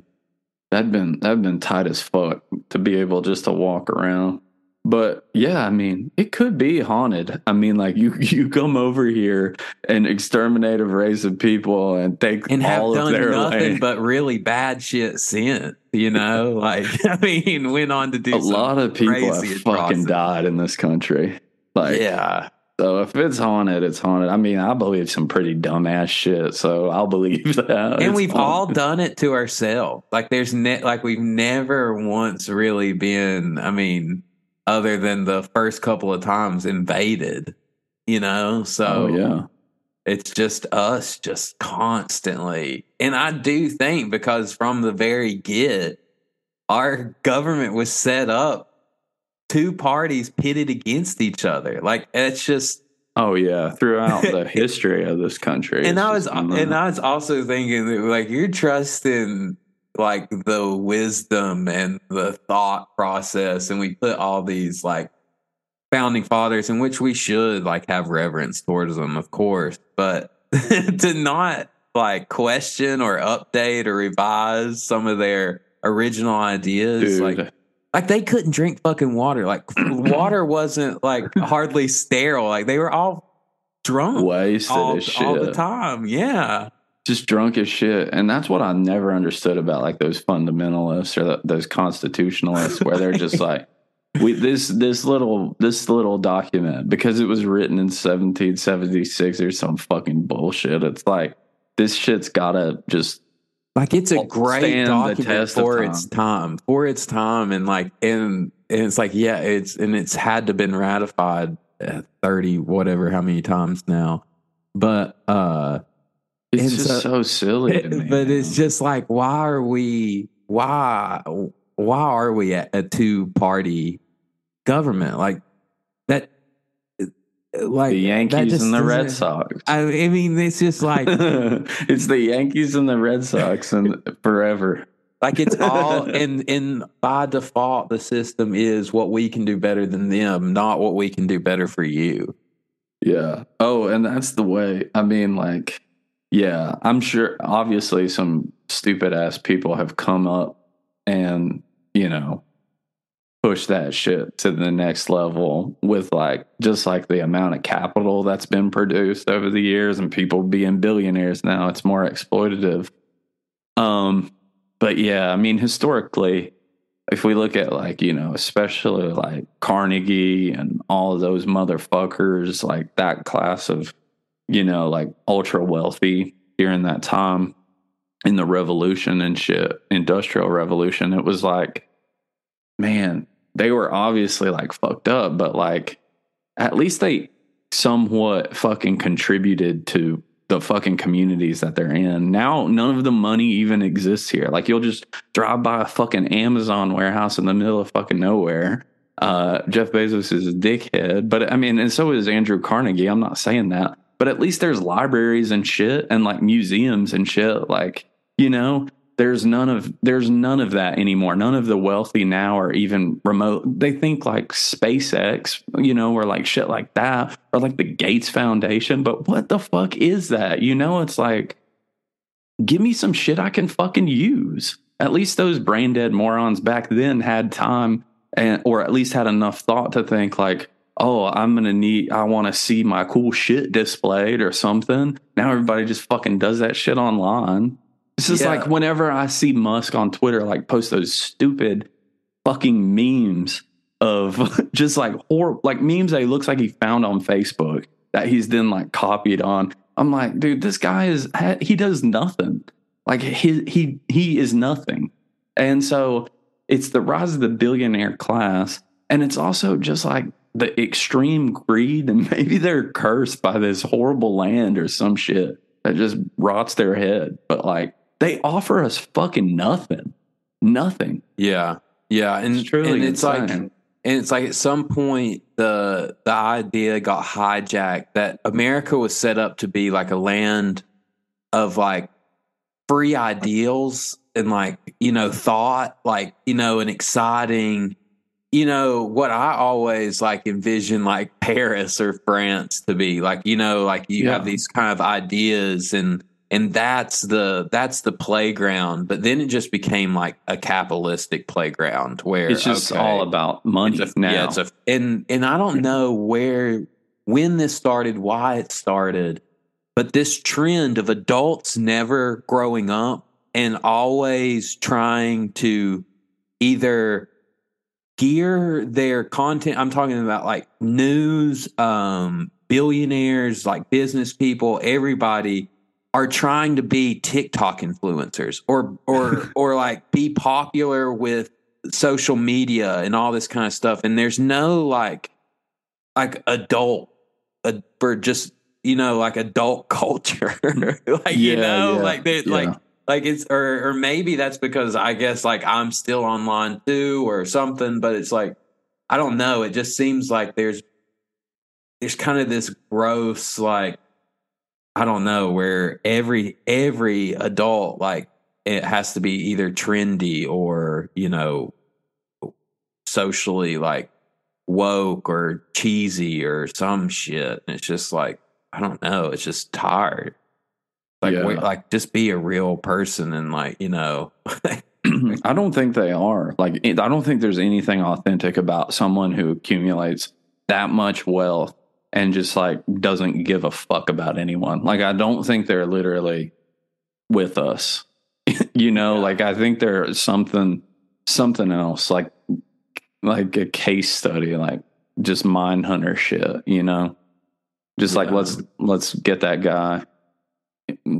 That'd been, that'd been tight as fuck to be able just to walk around. But yeah, I mean, it could be haunted. I mean, like you, you come over here and exterminate a race of people and take and have all done of their nothing land. But really bad shit since, you know. Like I mean, went on to do a some lot of people have fucking died in this country. Like yeah. So if it's haunted, it's haunted. I mean, I believe some pretty dumbass shit, so I'll believe that. And we've haunted. all done it to ourselves. Like there's ne- like we've never once really been. I mean. Other than the first couple of times invaded, you know? So oh, yeah. It's just us just constantly. And I do think because from the very get, our government was set up, two parties pitted against each other. Like it's just, oh yeah, throughout the history of this country. And I was, and I was also thinking that, like you're trusting like the wisdom and the thought process, and we put all these like founding fathers in which we should like have reverence towards them, of course, but to not like question or update or revise some of their original ideas. Dude. like like they couldn't drink fucking water. Like water wasn't like hardly sterile. Like they were all drunk, wasted all, as shit all the time. Yeah. Just drunk as shit. And that's what I never understood about like those fundamentalists or the, those constitutionalists where they're just like, we this this little this little document, because it was written in seventeen seventy-six or some fucking bullshit. It's like, this shit's gotta just like, it's a great document for its time, for its time. And like, and, and it's like, yeah, it's, and it's had to been ratified thirty, whatever, how many times now. But, uh, It's and just so, so silly to me. But it's just like, why are we, why, why are we at a two-party government? Like that, like the Yankees and the Red Sox. I mean, it's just like, it's the Yankees and the Red Sox and forever. Like it's all in, in by default, the system is what we can do better than them, not what we can do better for you. Yeah. Oh, and that's the way. I mean, like, yeah, I'm sure obviously some stupid ass people have come up and, you know, push that shit to the next level with like, just like the amount of capital that's been produced over the years and people being billionaires now, it's more exploitative. Um, But yeah, I mean, historically, if we look at like, you know, especially like Carnegie and all of those motherfuckers, like that class of, you know, like ultra wealthy during that time in the revolution and shit, industrial revolution, it was like, man, they were obviously like fucked up, but like at least they somewhat fucking contributed to the fucking communities that they're in. Now none of the money even exists here. Like you'll just drive by a fucking Amazon warehouse in the middle of fucking nowhere. uh Jeff Bezos is a dickhead, but I mean, and so is Andrew Carnegie. I'm not saying that, but at least there's libraries and shit and like museums and shit. Like, you know, there's none of there's none of that anymore. None of the wealthy now are even remote. They think like SpaceX, you know, or like shit like that, or like the Gates Foundation. But what the fuck is that? You know, it's like, give me some shit I can fucking use. At least those brain dead morons back then had time and, or at least had enough thought to think like, oh, I'm going to need, I want to see my cool shit displayed or something. Now everybody just fucking does that shit online. It's just yeah. like whenever I see Musk on Twitter, like post those stupid fucking memes of just like horrible, like memes that he looks like he found on Facebook that he's then like copied on. I'm like, dude, this guy is, he does nothing. Like he, he, he is nothing. And so it's the rise of the billionaire class. And it's also just like the extreme greed, and maybe they're cursed by this horrible land or some shit that just rots their head. But like, they offer us fucking nothing, nothing. Yeah, yeah, and it's truly, and it's like, and it's like at some point the the idea got hijacked that America was set up to be like a land of like free ideals and like, you know, thought, like, you know, an exciting, you know, what I always like envision like Paris or France to be like, you know, like you yeah. have these kind of ideas and. And that's the that's the playground. But then it just became like a capitalistic playground where it's just okay, all about money it's a, now. Yeah, it's a, and and I don't know where, when this started, why it started, but this trend of adults never growing up and always trying to either gear their content. I'm talking about like news, um, billionaires, like business people, everybody. Are trying to be TikTok influencers or or or like be popular with social media and all this kind of stuff. And there's no like like adult uh, for just, you know, like adult culture. like yeah, you know, yeah, like they yeah. like like it's or or maybe that's because I guess like I'm still online too or something, but it's like I don't know. It just seems like there's there's kind of this gross like I don't know, where every every adult, like, it has to be either trendy or, you know, socially, like, woke or cheesy or some shit. And it's just like, I don't know. It's just tired. Like, yeah. wait, like just be a real person and, like, you know. I don't think they are. Like, I don't think there's anything authentic about someone who accumulates that much wealth and just like doesn't give a fuck about anyone. Like, I don't think they're literally with us, you know, yeah. like I think there's something, something else, like, like a case study, like just Mindhunter shit, you know, just yeah. like, let's, let's get that guy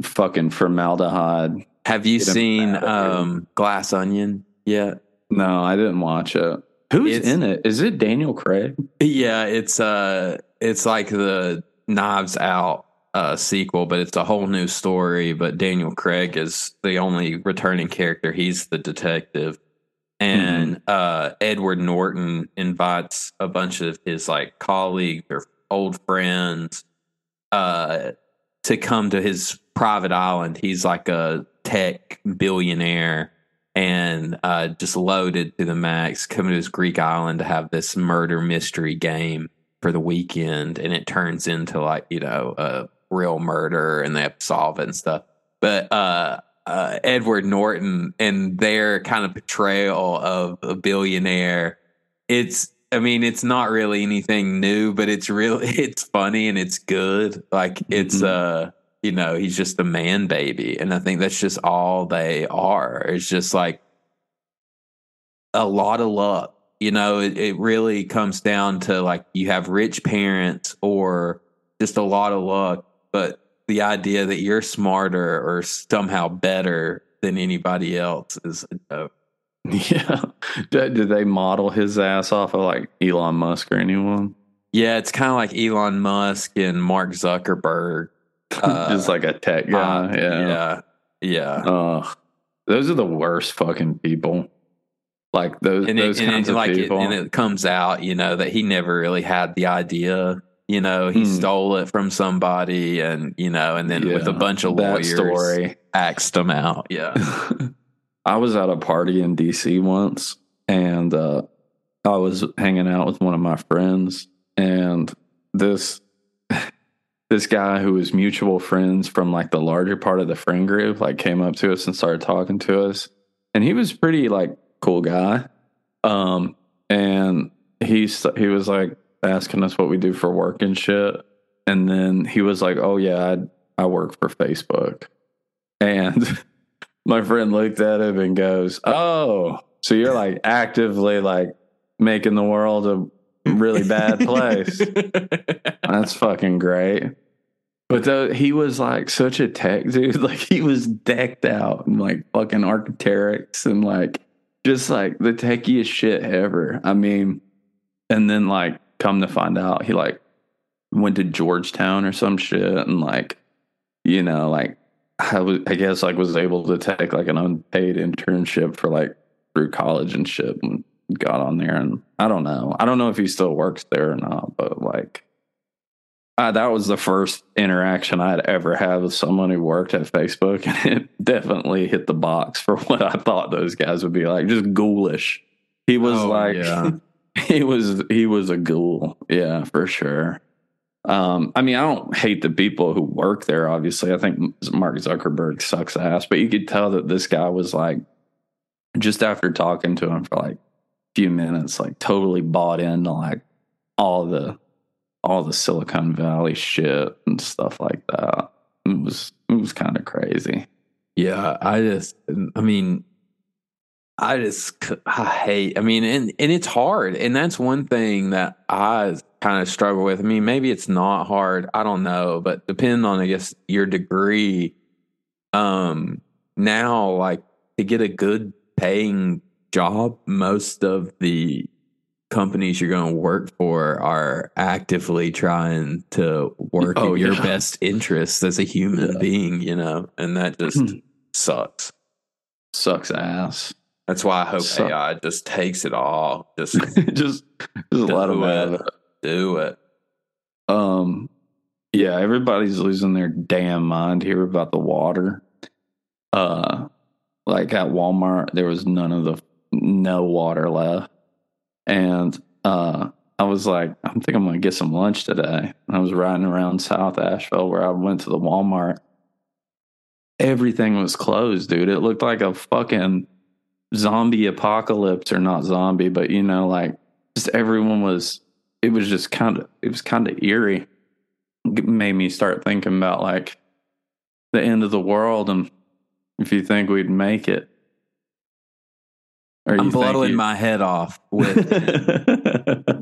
fucking formaldehyde. Have you seen um, Glass Onion yet? No, I didn't watch it. Who's it's, in it? Is it Daniel Craig? Yeah, it's uh, it's like the Knives Out uh, sequel, but it's a whole new story. But Daniel Craig is the only returning character. He's the detective, and mm-hmm. uh, Edward Norton invites a bunch of his like colleagues or old friends uh, to come to his private island. He's like a tech billionaire. and uh, just loaded to the max, coming to this Greek island to have this murder mystery game for the weekend. And it turns into, like, you know, a real murder, and they have to solve it and stuff. But uh, uh, Edward Norton and their kind of portrayal of a billionaire, it's, I mean, it's not really anything new, but it's really, it's funny and it's good. Like, it's, mm-hmm. uh, you know, he's just a man baby. And I think that's just all they are. It's just like a lot of luck. You know, it, it really comes down to, like, you have rich parents or just a lot of luck, but the idea that you're smarter or somehow better than anybody else is a joke. Yeah. Did they model his ass off of, like, Elon Musk or anyone? Yeah, it's kind of like Elon Musk and Mark Zuckerberg. Uh, Just like a tech guy. Uh, yeah. Yeah. Yeah. Uh, those are the worst fucking people. Like, those, and it, those and kinds it, of like people. It, and it comes out, you know, that he never really had the idea. You know, he hmm. stole it from somebody, and, you know, and then yeah, with a bunch of lawyers, story. axed him out. Yeah. I was at a party in D C once, and uh, I was hanging out with one of my friends, and this this guy who was mutual friends from, like, the larger part of the friend group, like, came up to us and started talking to us, and he was pretty, like, cool guy, um, and he he was, like, asking us what we do for work and shit, and then he was like, "Oh yeah, I I work for Facebook," and my friend looked at him and goes, "Oh, so you're, like, actively, like, making the world a really bad place." That's fucking great. But though he was, like, such a tech dude, like, he was decked out in, like, fucking Arc'teryx and, like, just, like, the techiest shit ever. I mean, and then, like, come to find out, he, like, went to Georgetown or some shit, and, like, you know, like, I, was, I guess, like, was able to take, like, an unpaid internship for, like, through college and shit, and got on there, and I don't know. I don't know if he still works there or not, but, like, uh, that was the first interaction I'd ever had with someone who worked at Facebook, and it definitely hit the box for what I thought those guys would be like, just ghoulish. He was oh, like, yeah. he was he was a ghoul, yeah, for sure. Um, I mean, I don't hate the people who work there, obviously. I think Mark Zuckerberg sucks ass, but you could tell that this guy was, like, just after talking to him for, like, a few minutes, like, totally bought into, like, all the all the Silicon Valley shit and stuff like that. It was it was kind of crazy. Yeah, I just, I mean, I just, I hate, I mean, and, and it's hard. And that's one thing that I kind of struggle with. I mean, maybe it's not hard. I don't know, but depending on, I guess, your degree, um, now, like, to get a good paying job, most of the companies you're going to work for are actively trying to work oh, in yeah. your best interests as a human yeah. being, you know, and that just sucks. Sucks ass. That's why I hope so, A I just takes it all. Just, just, just a lot of it. It. Do it. Um, yeah, everybody's losing their damn mind here about the water. Uh, like at Walmart, there was none of the no water left, and uh, I was like, I think I'm gonna get some lunch today. And I was riding around South Asheville where I went to the Walmart. Everything was closed, dude. It looked like a fucking zombie apocalypse, or not zombie, but, you know, like, just everyone was, it was just kind of, it was kind of eerie. It made me start thinking about, like, the end of the world, and if you think we'd make it. Or I'm blowing you... my head off with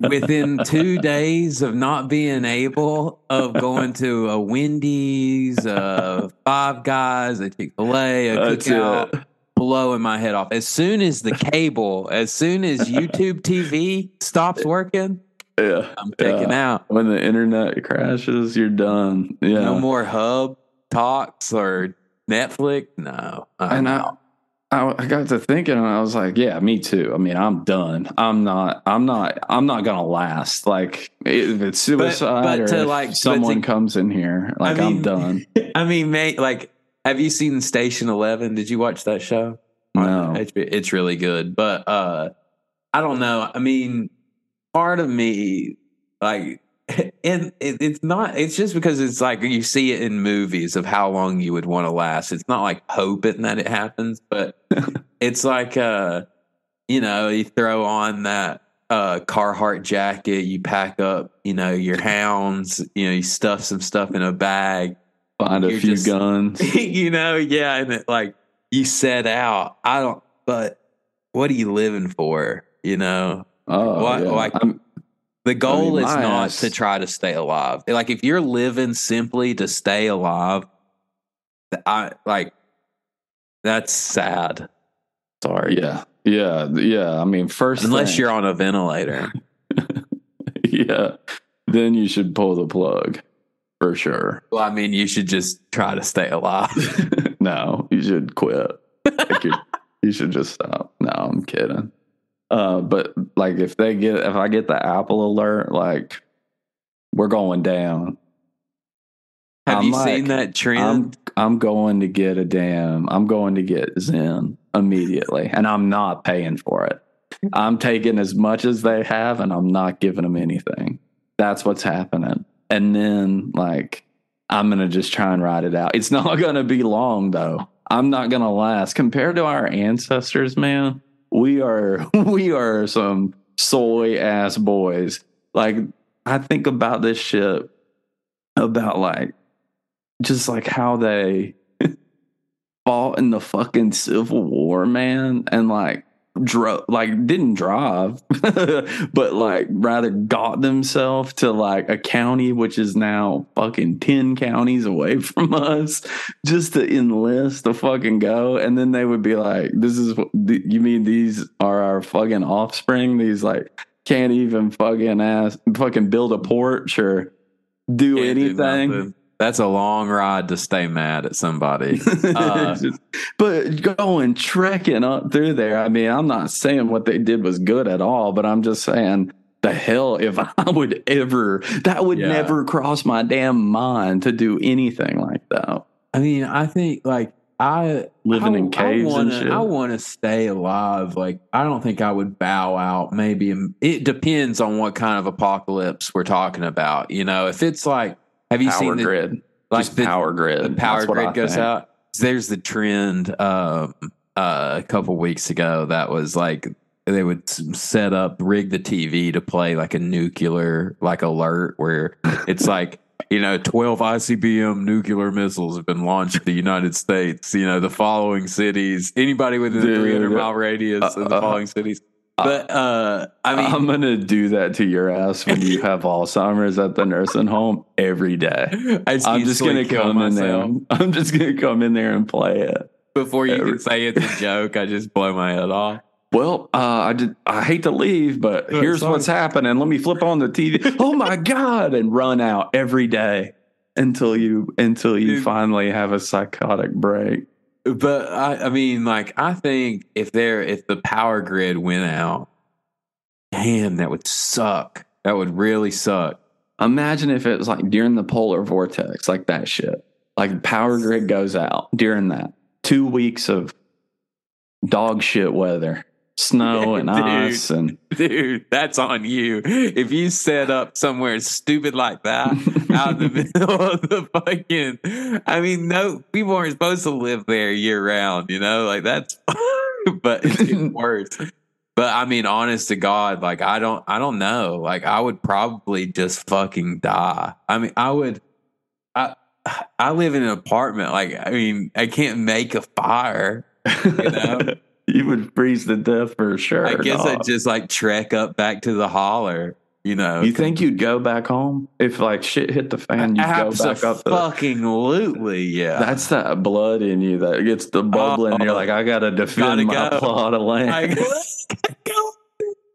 within two days of not being able of going to a Wendy's, uh, Five Guys, a Chick-fil-A, a Cookout. That's it. Blowing my head off. As soon as the cable, as soon as YouTube T V stops working, yeah, I'm taking yeah. out. When the internet crashes, you're done. Yeah, no more Hub Talks or Netflix. No, I and I, I, I got to thinking, and I was like, yeah, me too. I mean, I'm done. I'm not. I'm not. I'm not gonna last. Like, if it's suicide, but, but or to, if like, someone to, comes in here, like, I mean, I'm done. I mean, mate, like. Have you seen Station Eleven? Did you watch that show? Wow. It's, it's really good. But uh, I don't know. I mean, part of me, like, and it, it's not, it's just because it's like you see it in movies of how long you would want to last. It's not like hoping that it happens, but it's like, uh, you know, you throw on that uh, Carhartt jacket, you pack up, you know, your hounds, you know, you stuff some stuff in a bag. Find a You're few just, guns. You know, yeah, and it, like you set out. I don't, but what are you living for? You know? Oh, what, yeah. Like I'm, the goal I mean, is not ass. to try to stay alive. Like if you're living simply to stay alive, I like that's sad. Sorry. Yeah. Yeah. Yeah. I mean, first unless thing, you're on a ventilator. Yeah. Then you should pull the plug. For sure. Well, I mean, you should just try to stay alive. No, you should quit. Like you, you should just stop. No, I'm kidding. Uh, but like, if they get, if I get the Apple alert, like we're going down. Have I'm you like, seen that trend? I'm, I'm going to get a damn. I'm going to get Zen immediately, and I'm not paying for it. I'm taking as much as they have, and I'm not giving them anything. That's what's happening. And then, like, I'm going to just try and ride it out. It's not going to be long, though. I'm not going to last. Compared to our ancestors, man, we are we are some soy-ass boys. Like, I think about this shit, about, like, just, like, how they fought in the fucking Civil War, man. And, like, Dro- like didn't drive but like rather got themselves to like a county which is now fucking ten counties away from us just to enlist to fucking go. And then they would be like, this is what th- you mean these are our fucking offspring? These like can't even fucking ass fucking build a porch or do can't anything do That's a long ride to stay mad at somebody. Uh, but going trekking up through there, I mean, I'm not saying what they did was good at all, but I'm just saying the hell if I would ever, that would yeah. never cross my damn mind to do anything like that. I mean, I think like I... Living I, in caves wanna, and shit. I want to stay alive. Like, I don't think I would bow out. Maybe it depends on what kind of apocalypse we're talking about. You know, if it's like, Have you power seen the grid? Like Just the power grid? The power grid I goes think. out. There's the trend um, uh, a couple weeks ago that was like they would set up, rig the T V to play like a nuclear like alert where it's like, you know, twelve I C B M nuclear missiles have been launched at the United States. You know, the following cities, anybody within Dude, a three hundred mile radius uh, of the following uh, cities. But uh, I mean, I'm gonna do that to your ass when you have Alzheimer's at the nursing home every day. Just I'm just gonna come myself. in there. I'm just gonna come in there and play it before you every- can say it's a joke. I just blow my head off. Well, uh, I did, I hate to leave, but Good, here's sorry. what's happening. Let me flip on the T V. Oh my God! And run out every day until you until you Dude. finally have a psychotic break. But I, I mean, like, I think if there, if the power grid went out, damn, that would suck. That would really suck. Imagine if it was like during the polar vortex, like that shit. Like the power grid goes out during that. Two weeks of dog shit weather, snow and dude, ice, and dude, that's on you. If you set up somewhere stupid like that out in the middle of the fucking, I mean, no, people aren't supposed to live there year round, you know, like that's, but it's even worse. But I mean, honest to God, like I don't, I don't know. Like I would probably just fucking die. I mean, I would, I, I live in an apartment. Like, I mean, I can't make a fire, you know. You would freeze to death for sure. I guess I'd just like trek up back to the holler, you know. You think you'd go back home if like shit hit the fan? You'd go back up. Fucking lootly, yeah. That's that blood in you that gets the bubbling. Oh, you're like, I gotta defend gotta my go. plot of land. I gotta go.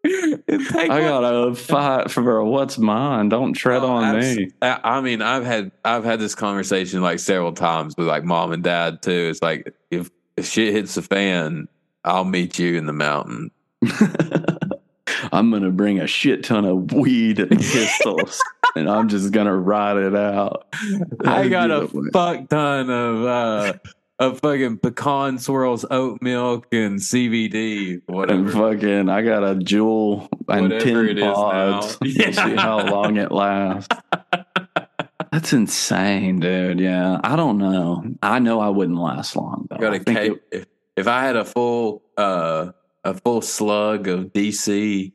I gotta fight for what's mine. Don't tread oh, on absolutely. me. I mean, I've had I've had this conversation like several times with like mom and dad too. It's like if, if shit hits the fan, I'll meet you in the mountain. I'm going to bring a shit ton of weed and pistols, and I'm just going to ride it out. I got a fuck ton of uh, of fucking pecan swirls, oat milk, and C B D, whatever. And fucking, I got a jewel and whatever ten pods. Yeah. See how long it lasts. That's insane, dude. Yeah, I don't know. I know I wouldn't last long though. Got a cake. It, if, if I had a full, uh, a full slug of D C,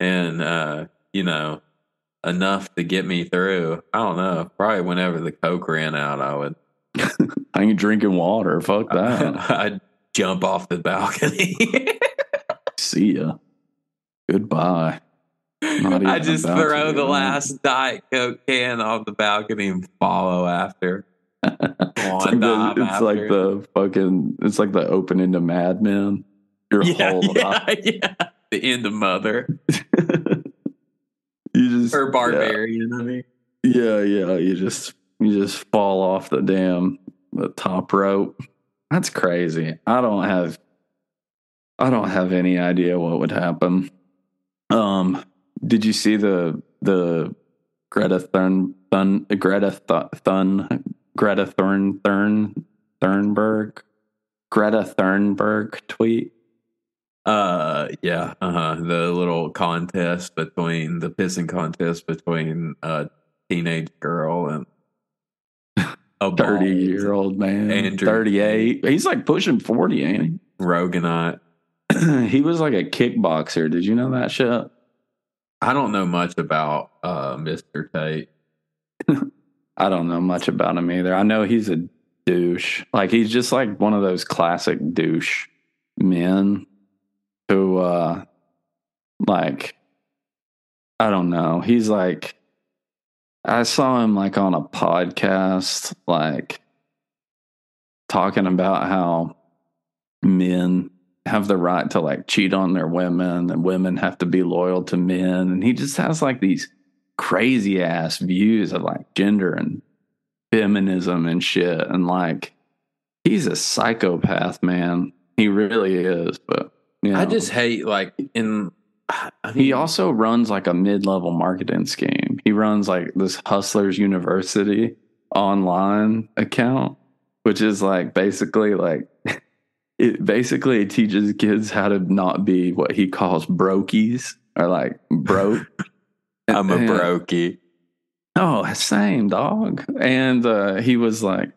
and uh, you know, enough to get me through. I don't know. Probably whenever the Coke ran out, I would. I ain't drinking water. Fuck that. I'd jump off the balcony. See ya. Goodbye. I just throw the last Diet Coke can off the balcony and follow after. It's like, the, it's after. like the fucking, it's like the opening to Mad Men. Your yeah, whole yeah, life. Yeah. The end of Mother. You just, or Barbarian, yeah. I mean. Yeah, yeah. You just you just fall off the damn the top rope. That's crazy. I don't have I don't have any idea what would happen. Um Did you see the the Greta Thun Thun Greta Thun Greta Thurn Thurn Thunberg Greta Thunberg tweet? Uh yeah, uh huh. The little contest between the pissing contest between a teenage girl and a thirty-year-old man, Andrew thirty-eight. He's like pushing forty, ain't he? Roganite. He was like a kickboxer. Did you know that shit? I don't know much about uh, Mister Tate. I don't know much about him either. I know he's a douche. Like, he's just like one of those classic douche men who, uh, like, I don't know. He's like, I saw him like on a podcast, like talking about how men have the right to like cheat on their women and women have to be loyal to men, and he just has like these crazy ass views of like gender and feminism and shit, and like he's a psychopath, man. He really is. But you know, I just hate like in I mean, he also runs like a mid-level marketing scheme. He runs like this Hustlers University online account, which is like basically like It basically teaches kids how to not be what he calls brokies, or like broke. I'm a brokey. Oh, same dog. And uh, he was like,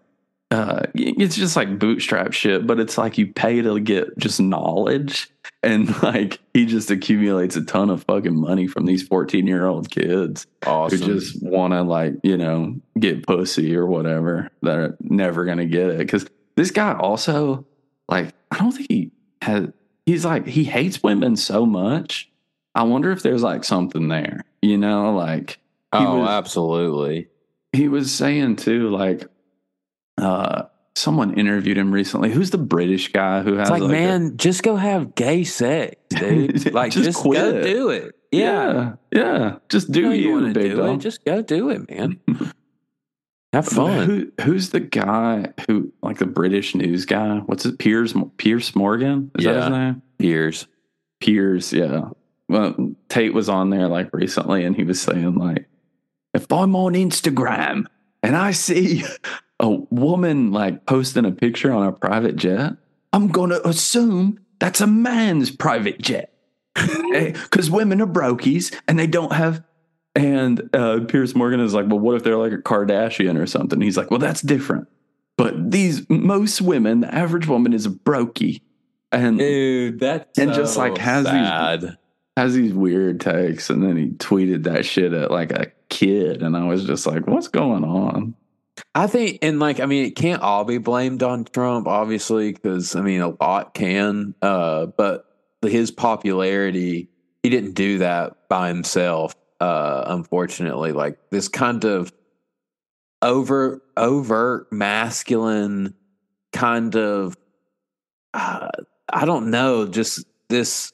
uh, it's just like bootstrap shit, but it's like you pay to get just knowledge. And like he just accumulates a ton of fucking money from these fourteen-year-old kids awesome. who just want to like, you know, get pussy or whatever that are never going to get it. Because this guy also... Like, I don't think he has, he's like, he hates women so much. I wonder if there's like something there, you know, like. Oh, was, absolutely. He was saying too, like, uh, someone interviewed him recently. Who's the British guy who has it's like, like, man, a, just go have gay sex, dude. Like, just, just quit. Go do it. Yeah. Yeah. yeah. Just do you, know you, you want to do dog. it. Just go do it, man. Have fun. Who, who's the guy who, like the British news guy? What's it? Piers Piers Morgan? Is yeah. that his name? Piers. Piers, yeah. Well, Tate was on there like recently, and he was saying like, if I'm on Instagram and I see a woman like posting a picture on a private jet, I'm going to assume that's a man's private jet. Because women are brokies and they don't have... And uh, Piers Morgan is like, well, what if they're like a Kardashian or something? He's like, well, that's different. But these most women, the average woman is a brokey, and dude, that's and so just like has sad. these has these weird takes. And then he tweeted that shit at like a kid, and I was just like, what's going on? I think, and like, I mean, it can't all be blamed on Trump, obviously, because I mean, a lot can, uh, but his popularity, he didn't do that by himself. Uh, unfortunately, like this kind of over overt masculine kind of uh, I don't know, just this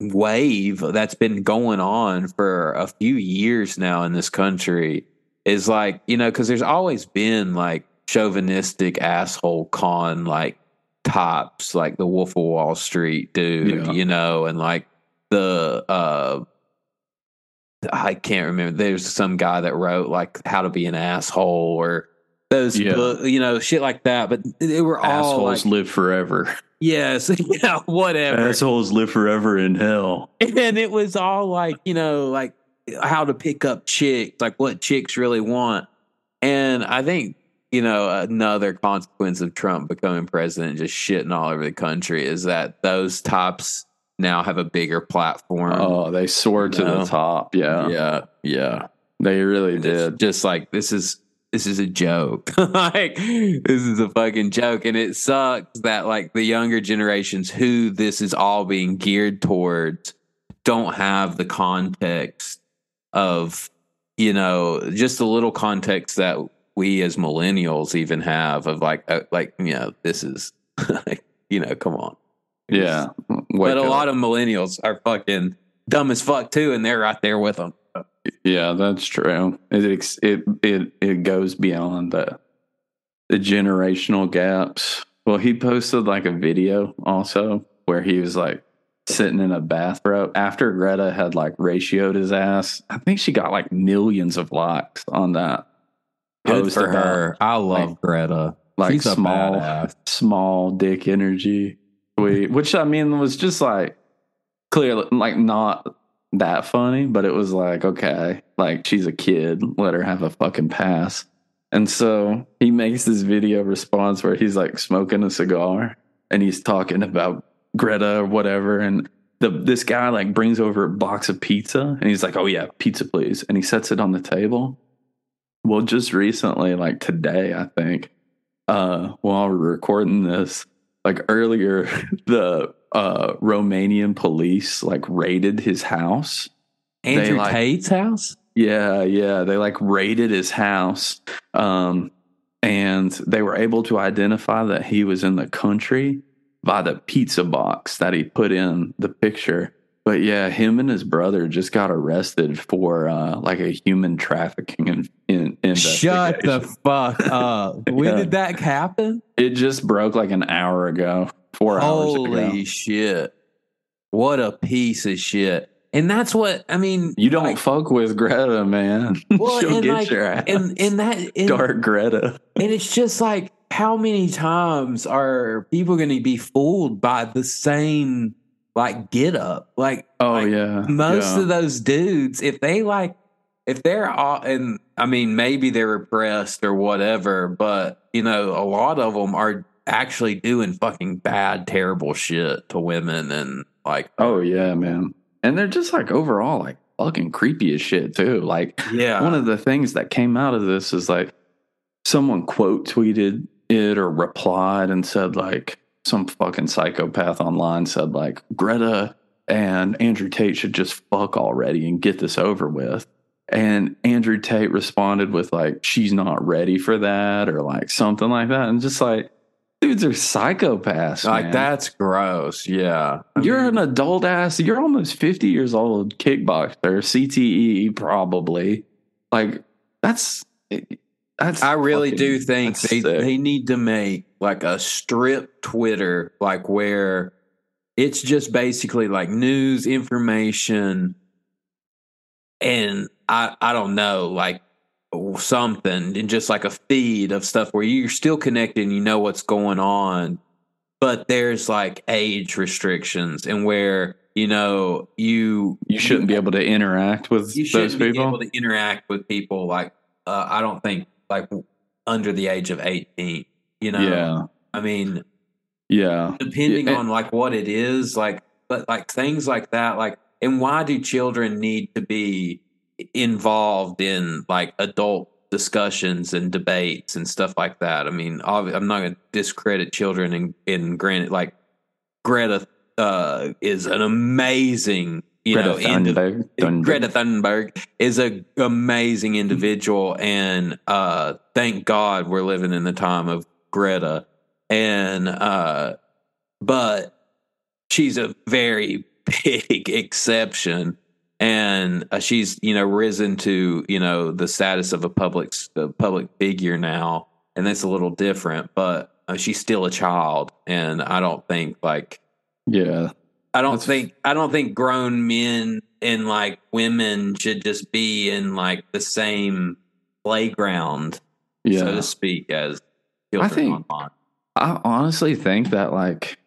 wave that's been going on for a few years now in this country is like, you know, because there's always been like chauvinistic asshole con like types, like the Wolf of Wall Street dude, yeah. you know, and like the uh I can't remember. There's some guy that wrote like How to Be an Asshole or those, yeah. book, you know, shit like that. But they were all assholes like, live forever. Yes. Yeah. Whatever. Assholes live forever in hell. And it was all like, you know, like how to pick up chicks, like what chicks really want. And I think, you know, another consequence of Trump becoming president, just shitting all over the country, is that those types now have a bigger platform. Oh, they soared to know? the top. Yeah. Yeah. Yeah. They really and did. Just like, this is, this is a joke. Like, this is a fucking joke. And it sucks that like the younger generations who this is all being geared towards don't have the context of, you know, just the little context that we as millennials even have of like, uh, like, you know, this is like, you know, come on. Yeah. But a lot of millennials are fucking dumb as fuck too. And they're right there with them. Yeah, that's true. It it it it goes beyond the the generational gaps. Well, he posted like a video also where he was like sitting in a bathrobe after Greta had like ratioed his ass. I think she got like millions of likes on that. Good for her. I love like, Greta. Like She's small, a small dick energy tweet, which I mean was just like clearly like not that funny, but it was like, okay, like she's a kid, let her have a fucking pass. And so he makes this video response where he's like smoking a cigar and he's talking about Greta or whatever, and the this guy like brings over a box of pizza and he's like, oh yeah, pizza please, and he sets it on the table. Well, just recently, like today, I think uh while we're recording this, like earlier, the uh, Romanian police like raided his house. Andrew like, Tate's house? Yeah, yeah. They like raided his house. Um, and they were able to identify that he was in the country by the pizza box that he put in the picture. But yeah, him and his brother just got arrested for uh, like a human trafficking in, in, investigation. Shut the fuck up. When yeah. did that happen? It just broke like an hour ago. Four Holy hours ago. Holy shit. What a piece of shit. And that's what, I mean. You don't like, fuck with Greta, man. Well, She'll get like, your ass. And, and that, and, Dark Greta. And it's just like, how many times are people going to be fooled by the same like get up? Like, oh like yeah, most yeah. of those dudes, if they like, if they're all, and I mean, maybe they're repressed or whatever, but you know, a lot of them are actually doing fucking bad, terrible shit to women and like, oh yeah, man. And they're just like overall like fucking creepy as shit too. Like, yeah, one of the things that came out of this is like someone quote tweeted it or replied and said like, some fucking psychopath online said like, Greta and Andrew Tate should just fuck already and get this over with. And Andrew Tate responded with like, she's not ready for that or like something like that. And just like, dudes are psychopaths. Like, man. That's gross. Yeah. I you're mean, an adult ass. You're almost fifty years old, kickboxer, C T E probably. Like, that's... that's I really fucking, do think they, they need to make like a strip Twitter, like where it's just basically like news, information, and I, I don't know, like, something, and just like a feed of stuff where you're still connected and you know what's going on, but there's like age restrictions and where, you know, you you shouldn't you, be able to interact with you those people. Be able to interact with people like uh, I don't think like under the age of eighteen. You know, yeah. I mean, yeah, depending yeah. on like what it is, like, but like things like that, like, and why do children need to be involved in like adult discussions and debates and stuff like that? I mean, I'm not going to discredit children, and, and granted, like Greta uh, is an amazing, you Greta know, Thunberg. Indi- Thunberg. Greta Thunberg is an amazing individual, and uh, thank God we're living in the time of Greta, and uh, but she's a very big exception. And uh, she's, you know, risen to, you know, the status of a public uh, public figure now. And that's a little different, but uh, she's still a child. And I don't think like, yeah, I don't that's... think I don't think grown men and like women should just be in like the same playground yeah. so to speak, as children I think, online. I honestly think that, like,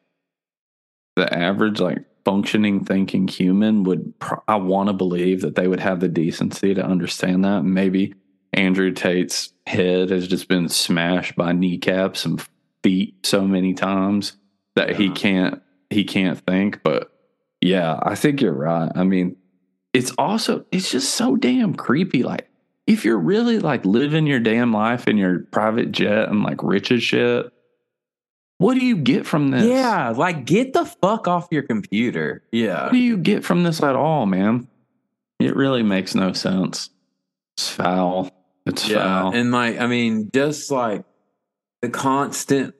the average, like, functioning, thinking human would, pro- I want to believe that they would have the decency to understand that. Maybe Andrew Tate's head has just been smashed by kneecaps and feet so many times that yeah. he can't, he can't think. But yeah, I think you're right. I mean, it's also, it's just so damn creepy. Like, if you're really, like, living your damn life in your private jet and, like, rich as shit, what do you get from this? Yeah, like, get the fuck off your computer. Yeah. What do you get from this at all, man? It really makes no sense. It's foul. It's yeah, foul. And, like, I mean, just, like, the constant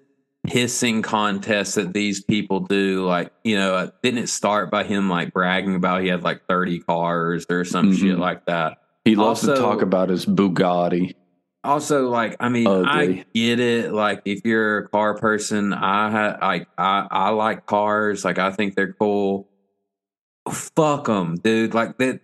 pissing contest that these people do, like, you know, didn't it start by him, like, bragging about he had, like, thirty cars or some mm-hmm. shit like that? He loves also, to talk about his Bugatti. Also, like, I mean, ugly. I get it. Like, if you're a car person, I ha- like, I, I like cars. Like, I think they're cool. Fuck them, dude. Like, that.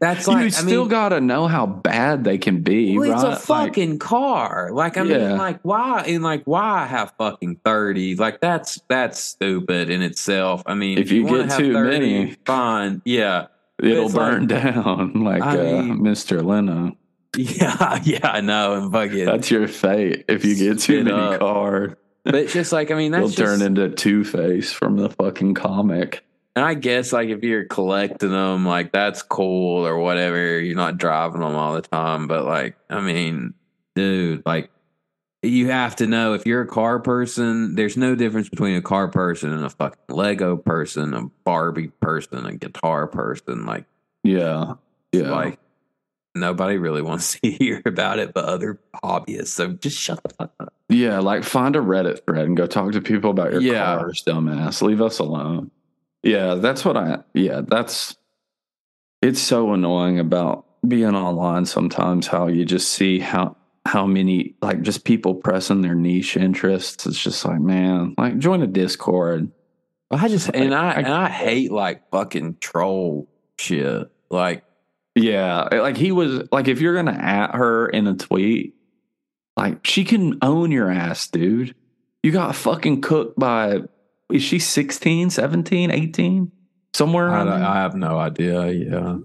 That's like, you I still mean, gotta know how bad they can be. Well, right? It's a fucking like, car. Like, I mean, yeah. like, why? And like, why have fucking thirty? Like, that's that's stupid in itself. I mean, if, if you, you get too thirty, many, fine, yeah. It'll burn like, down like I mean, uh, Mister Leno. Yeah, yeah, I know. And fucking, that's your fate if you get too many up. Cars. But it's just like, I mean, that's you'll turn into Two-Face from the fucking comic. And I guess, like, if you're collecting them, like, that's cool or whatever. You're not driving them all the time. But, like, I mean, dude, like, you have to know if you're a car person, there's no difference between a car person and a fucking Lego person, a Barbie person, a guitar person. Like, yeah, yeah. Like, nobody really wants to hear about it, but other hobbyists. So just shut the fuck up. Yeah, like, find a Reddit thread and go talk to people about your yeah. cars, dumbass. Leave us alone. Yeah, that's what I. Yeah, that's. It's so annoying about being online sometimes. How you just see how. How many, like, just people pressing their niche interests. It's just like, man, like, join a Discord. I just, like, and I, I, and I hate, like, fucking troll shit. Like, yeah, like, he was, like, if you're going to at her in a tweet, like, she can own your ass, dude. You got fucking cooked by, is she sixteen, seventeen, eighteen? Somewhere around I, there. I have no idea, yeah.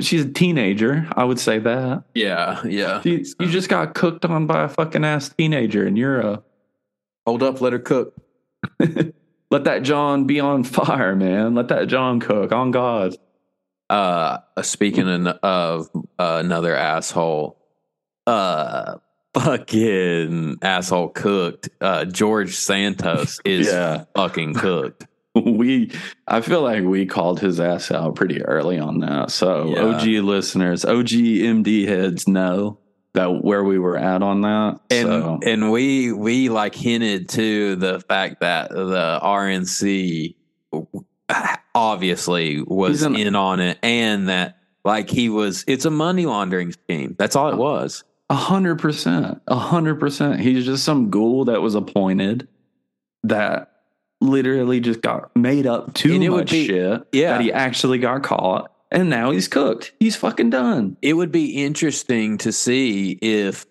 She's a teenager, I would say that. Yeah, yeah. She, so. You just got cooked on by a fucking ass teenager, and you're a... Hold up, let her cook. Let that John be on fire, man. Let that John cook, on God. Uh, speaking of uh, another asshole, uh, fucking asshole cooked, uh, George Santos is yeah. fucking cooked. We, I feel like we called his ass out pretty early on that. So yeah. O G listeners, O G M D heads know that where we were at on that. And so. and we we like hinted to the fact that the R N C obviously was an, in on it, and that like he was. It's a money laundering scheme. That's all it was. A hundred percent. A hundred percent. He's just some ghoul that was appointed that. Literally just got made up too much be, shit yeah. that he actually got caught, and now he's cooked. He's fucking done. It would be interesting to see if,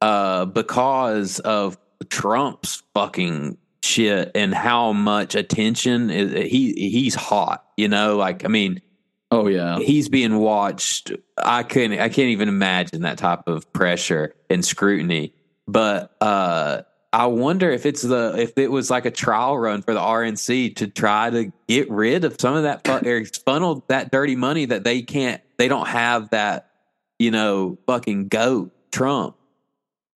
uh, because of Trump's fucking shit and how much attention is, he he's hot. You know, like I mean, oh yeah, he's being watched. I couldn't. I can't even imagine that type of pressure and scrutiny. But uh. I wonder if it's the if it was like a trial run for the R N C to try to get rid of some of that fun, or funnel that dirty money that they can't they don't have that, you know, fucking goat Trump.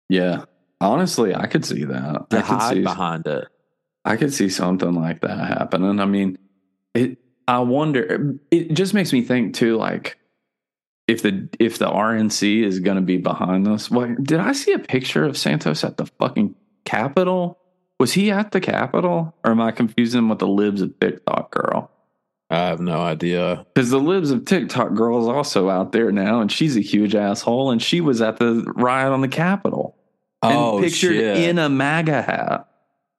Yeah, honestly, I could see that. To I could hide see behind it. I could see something like that happening. I mean, it. I wonder. It just makes me think too, like. If the if the R N C is going to be behind this, what did I see a picture of Santos at the fucking Capitol? Was he at the Capitol, or am I confusing him with the Libs of TikTok girl? I have no idea, because the Libs of TikTok girl is also out there now, and she's a huge asshole, and she was at the riot on the Capitol and oh, pictured shit. in a MAGA hat.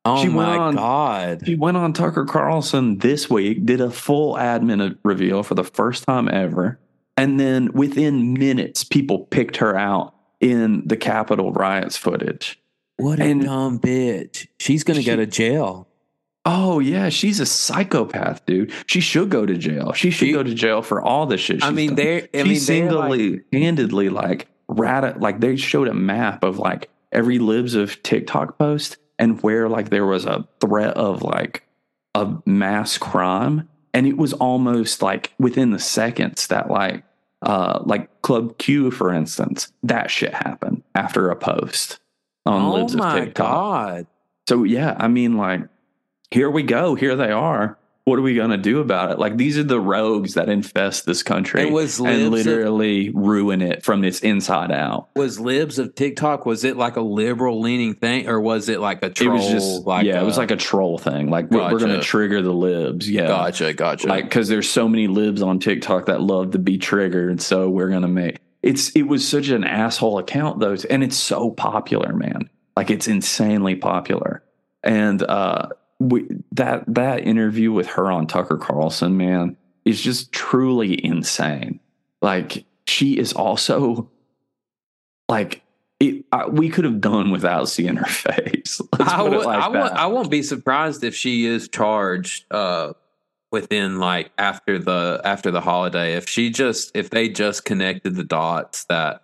Oh she my on, God. She went on Tucker Carlson this week, did a full admin reveal for the first time ever. And then within minutes, people picked her out in the Capitol riots footage. What a and, dumb bitch. She's going to she, go to jail. Oh, yeah. She's a psychopath, dude. She should go to jail. She should she, go to jail for all the shit she's I mean, done. They're, I she mean, singly, like, handedly, like, rat, like, they showed a map of, like, every libs of TikTok post and where, like, there was a threat of, like, a mass crime. And it was almost, like, within the seconds that, like, uh, like Club Q, for instance, that shit happened after a post on oh libs of TikTok. God. So, yeah, I mean, like, here we go. Here they are. What are we going to do about it? Like, these are the rogues that infest this country it was and literally of, ruin it from its inside out. Was libs of TikTok, was it like a liberal leaning thing, or was it like a troll? It was just, like yeah, a, it was like a troll thing. Like, gotcha. we're, we're going to trigger the libs. Yeah. Gotcha. Gotcha. Like, because there's so many libs on TikTok that love to be triggered. So we're going to make it's, it was such an asshole account, though. And it's so popular, man. Like, it's insanely popular. And, uh, We, that that interview with her on Tucker Carlson, man, is just truly insane. Like, she is also like it, I, we could have done without seeing her face. Let's I, would, like I, would, I won't be surprised if she is charged uh, within like after the after the holiday. If she just if they just connected the dots that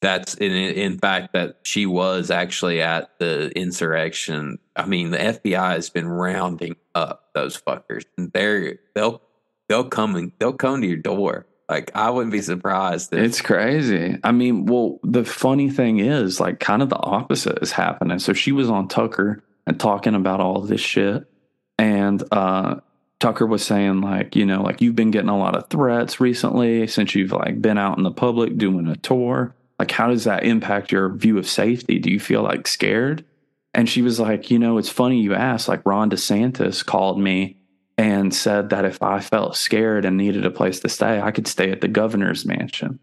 that's in in fact that she was actually at the insurrection. I mean, the F B I has been rounding up those fuckers. They're they'll they'll come and they'll come to your door. Like, I wouldn't be surprised. If- it's crazy. I mean, well, the funny thing is, like, kind of the opposite is happening. So she was on Tucker and talking about all this shit, and uh, Tucker was saying, like, you know, like, you've been getting a lot of threats recently since you've, like, been out in the public doing a tour. Like, how does that impact your view of safety? Do you feel, like, scared? And she was like, you know, it's funny you asked. Like, Ron DeSantis called me and said that if I felt scared and needed a place to stay, I could stay at the governor's mansion.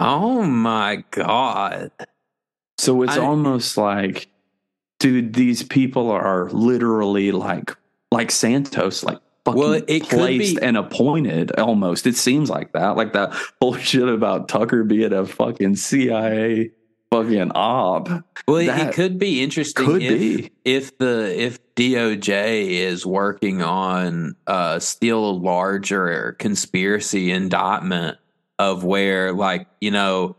Oh, my God. So it's I, almost like, dude, these people are literally like like Santos, like, fucking well, it placed could be, and appointed almost. It seems like that. Like, that bullshit about Tucker being a fucking C I A fucking ob. Well, it could be interesting could if, be. if the if D O J is working on uh, still a larger conspiracy indictment of where, like, you know,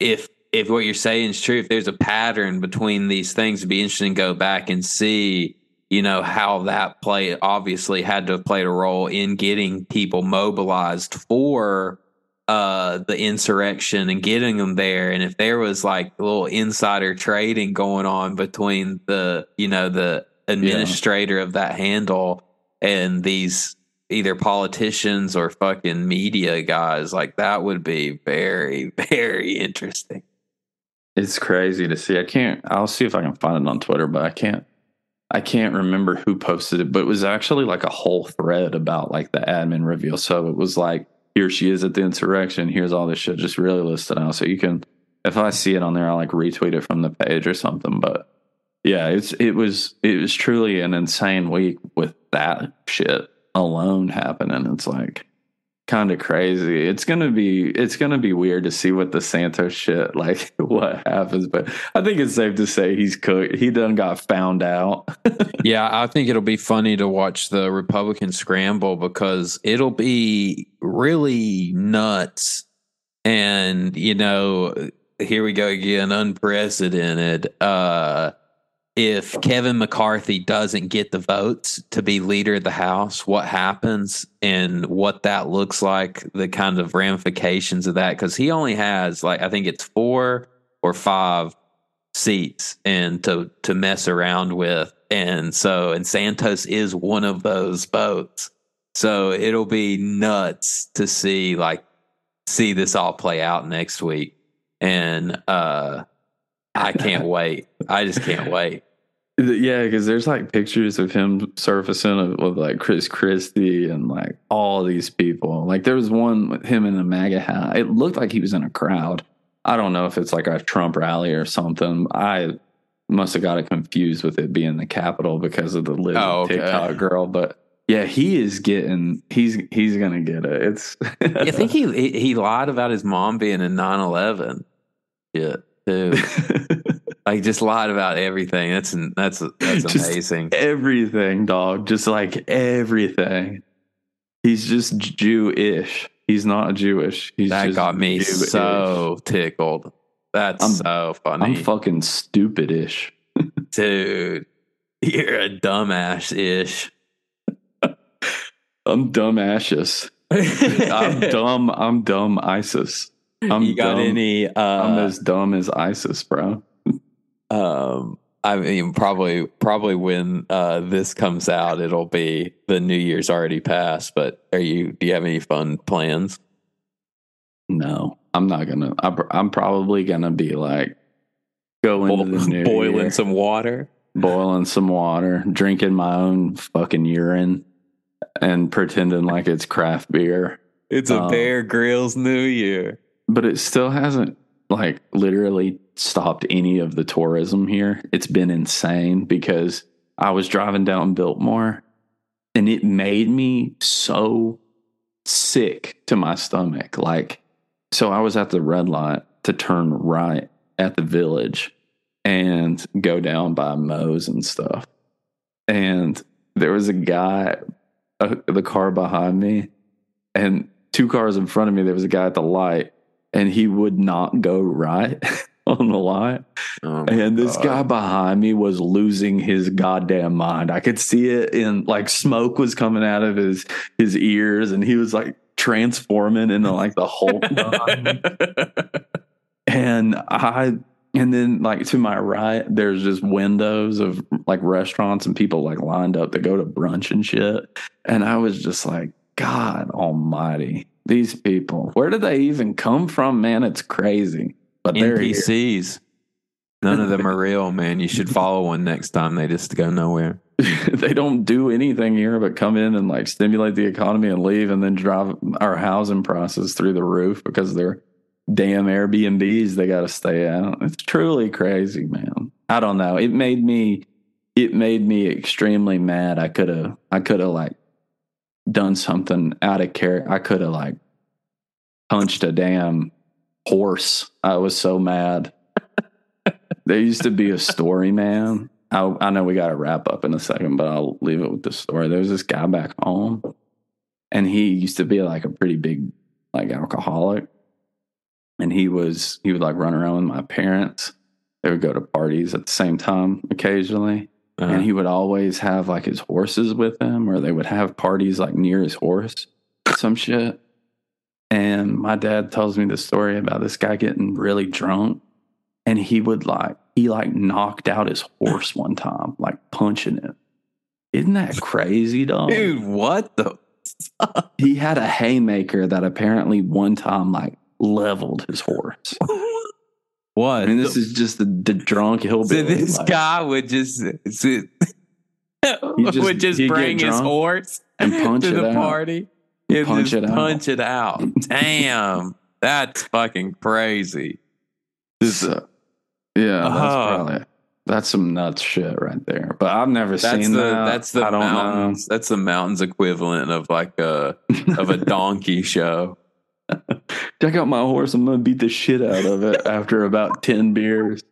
if if what you're saying is true, if there's a pattern between these things, it'd be interesting to go back and see, you know, how that play obviously had to have played a role in getting people mobilized for uh, the insurrection and getting them there. And if there was like a little insider trading going on between the, you know, the administrator yeah. of that handle and these either politicians or fucking media guys, like, that would be very, very interesting. It's crazy to see. I can't, I'll see if I can find it on Twitter, but I can't. I can't remember who posted it, but it was actually like a whole thread about like the admin reveal. So it was like, here she is at the insurrection. Here's all this shit just really listed out. So you can, if I see it on there, I'll like retweet it from the page or something. But yeah, it's, it was, it was truly an insane week with that shit alone happening. It's like kind of crazy. It's going to be, it's going to be weird to see what the Santos shit, like what happens, but I think it's safe to say he's cooked. He done got found out. Yeah. I think it'll be funny to watch the Republican scramble because it'll be really nuts. And, you know, here we go again, unprecedented. Uh, If Kevin McCarthy doesn't get the votes to be leader of the House, what happens and what that looks like, the kind of ramifications of that, because he only has, like, I think it's four or five seats and to, to mess around with. And so, and Santos is one of those votes. So it'll be nuts to see, like, see this all play out next week. And uh, I can't wait. I just can't wait. Yeah, because there's like pictures of him surfacing of, of like Chris Christie and like all these people. Like there was one with him in a MAGA hat. It looked like he was in a crowd. I don't know if it's like a Trump rally or something. I must have got it confused with it being the Capitol because of the little oh, okay. TikTok girl. But yeah, he is getting he's he's gonna get it. It's I think he he lied about his mom being in nine eleven. shit too. Like, just lied about everything. That's that's that's just amazing. Everything, dog. Just like everything. He's just Jewish. He's not Jewish. He's that just got me Jewish. So tickled. That's I'm, so funny. I'm fucking stupid-ish. Dude, you're a dumbass-ish. I'm dumbass-ish. I'm dumb. I'm dumb ISIS. I'm you got dumb, any? Uh, I'm as dumb as ISIS, bro. Um, I mean, probably, probably when uh, this comes out, it'll be the New Year's already passed. But are you? Do you have any fun plans? No, I'm not gonna. I, I'm probably gonna be like going into the new boiling year, some water, boiling some water, drinking my own fucking urine. And pretending like it's craft beer. It's a um, Bear Grylls New Year. But it still hasn't, like, literally stopped any of the tourism here. It's been insane because I was driving down Biltmore, and it made me so sick to my stomach. Like, so I was at the red light to turn right at the Village and go down by Moe's and stuff. And there was a guy... Uh, the car behind me and two cars in front of me, there was a guy at the light, and he would not go right on the light. Oh and this God. guy behind me was losing his goddamn mind. I could see it in, like, smoke was coming out of his his ears, and he was like transforming into like the Hulk behind me. And I and then like to my right, there's just windows of like restaurants and people like lined up to go to brunch and shit. And I was just like, God almighty, these people, where did they even come from, man? It's crazy. But they're N P Cs. None of them are real, man. You should follow one next time. They just go nowhere. They don't do anything here but come in and like stimulate the economy and leave, and then drive our housing prices through the roof because they're damn Airbnbs they got to stay out. It's truly crazy, man. I don't know. It made me, it made me extremely mad. I could have, I could have like done something out of character. I could have like punched a damn horse. I was so mad. There used to be a story, man. I, I know we got to wrap up in a second, but I'll leave it with the story. There was this guy back home, and he used to be like a pretty big, like, alcoholic. And he was, he would like run around with my parents. They would go to parties at the same time occasionally. Uh-huh. And he would always have like his horses with him, or they would have parties like near his horse, some shit. And my dad tells me the story about this guy getting really drunk. And he would like, he like knocked out his horse one time, like punching it. Isn't that crazy, dog? Dude, what the fuck? He had a haymaker that apparently one time like leveled his horse. What? I mean, this the, is just the, the drunk hillbilly. So this like, guy would just, so, just would just bring his horse and punch to it the out. party and punch just it punch out. it out. Damn, that's fucking crazy. This, uh, yeah, that's uh, probably that's some nuts shit right there. But I've never that's seen the, that. That's the I don't mountains. Know. That's the mountains equivalent of like a of a donkey show. Check out my horse. I'm gonna beat the shit out of it after about ten beers.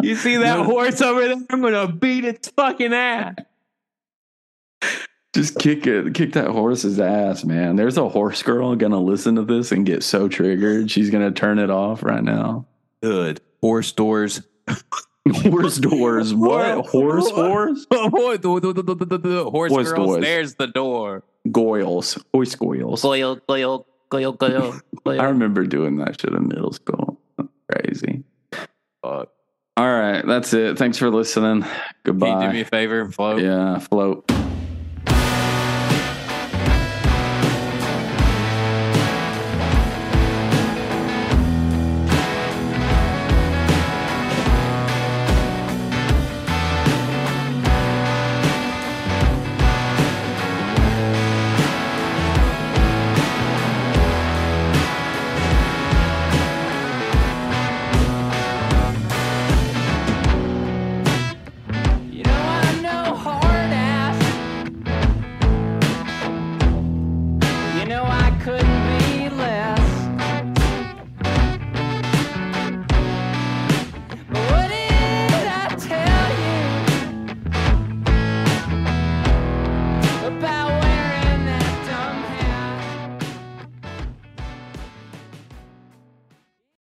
You see that horse over there? I'm gonna beat its fucking ass. Just kick it, kick that horse's ass, man. There's a horse girl gonna listen to this and get so triggered. She's gonna turn it off right now. Good horse doors. Horse doors. What? Horse horse. Horse girls. Doors. There's the door. Goyles. Horse goyles. Goyle goyle. Go, go, go. I remember doing that shit in middle school. Crazy. Fuck. All right, that's it. Thanks for listening. Goodbye. Can you do me a favor and float? Yeah, float.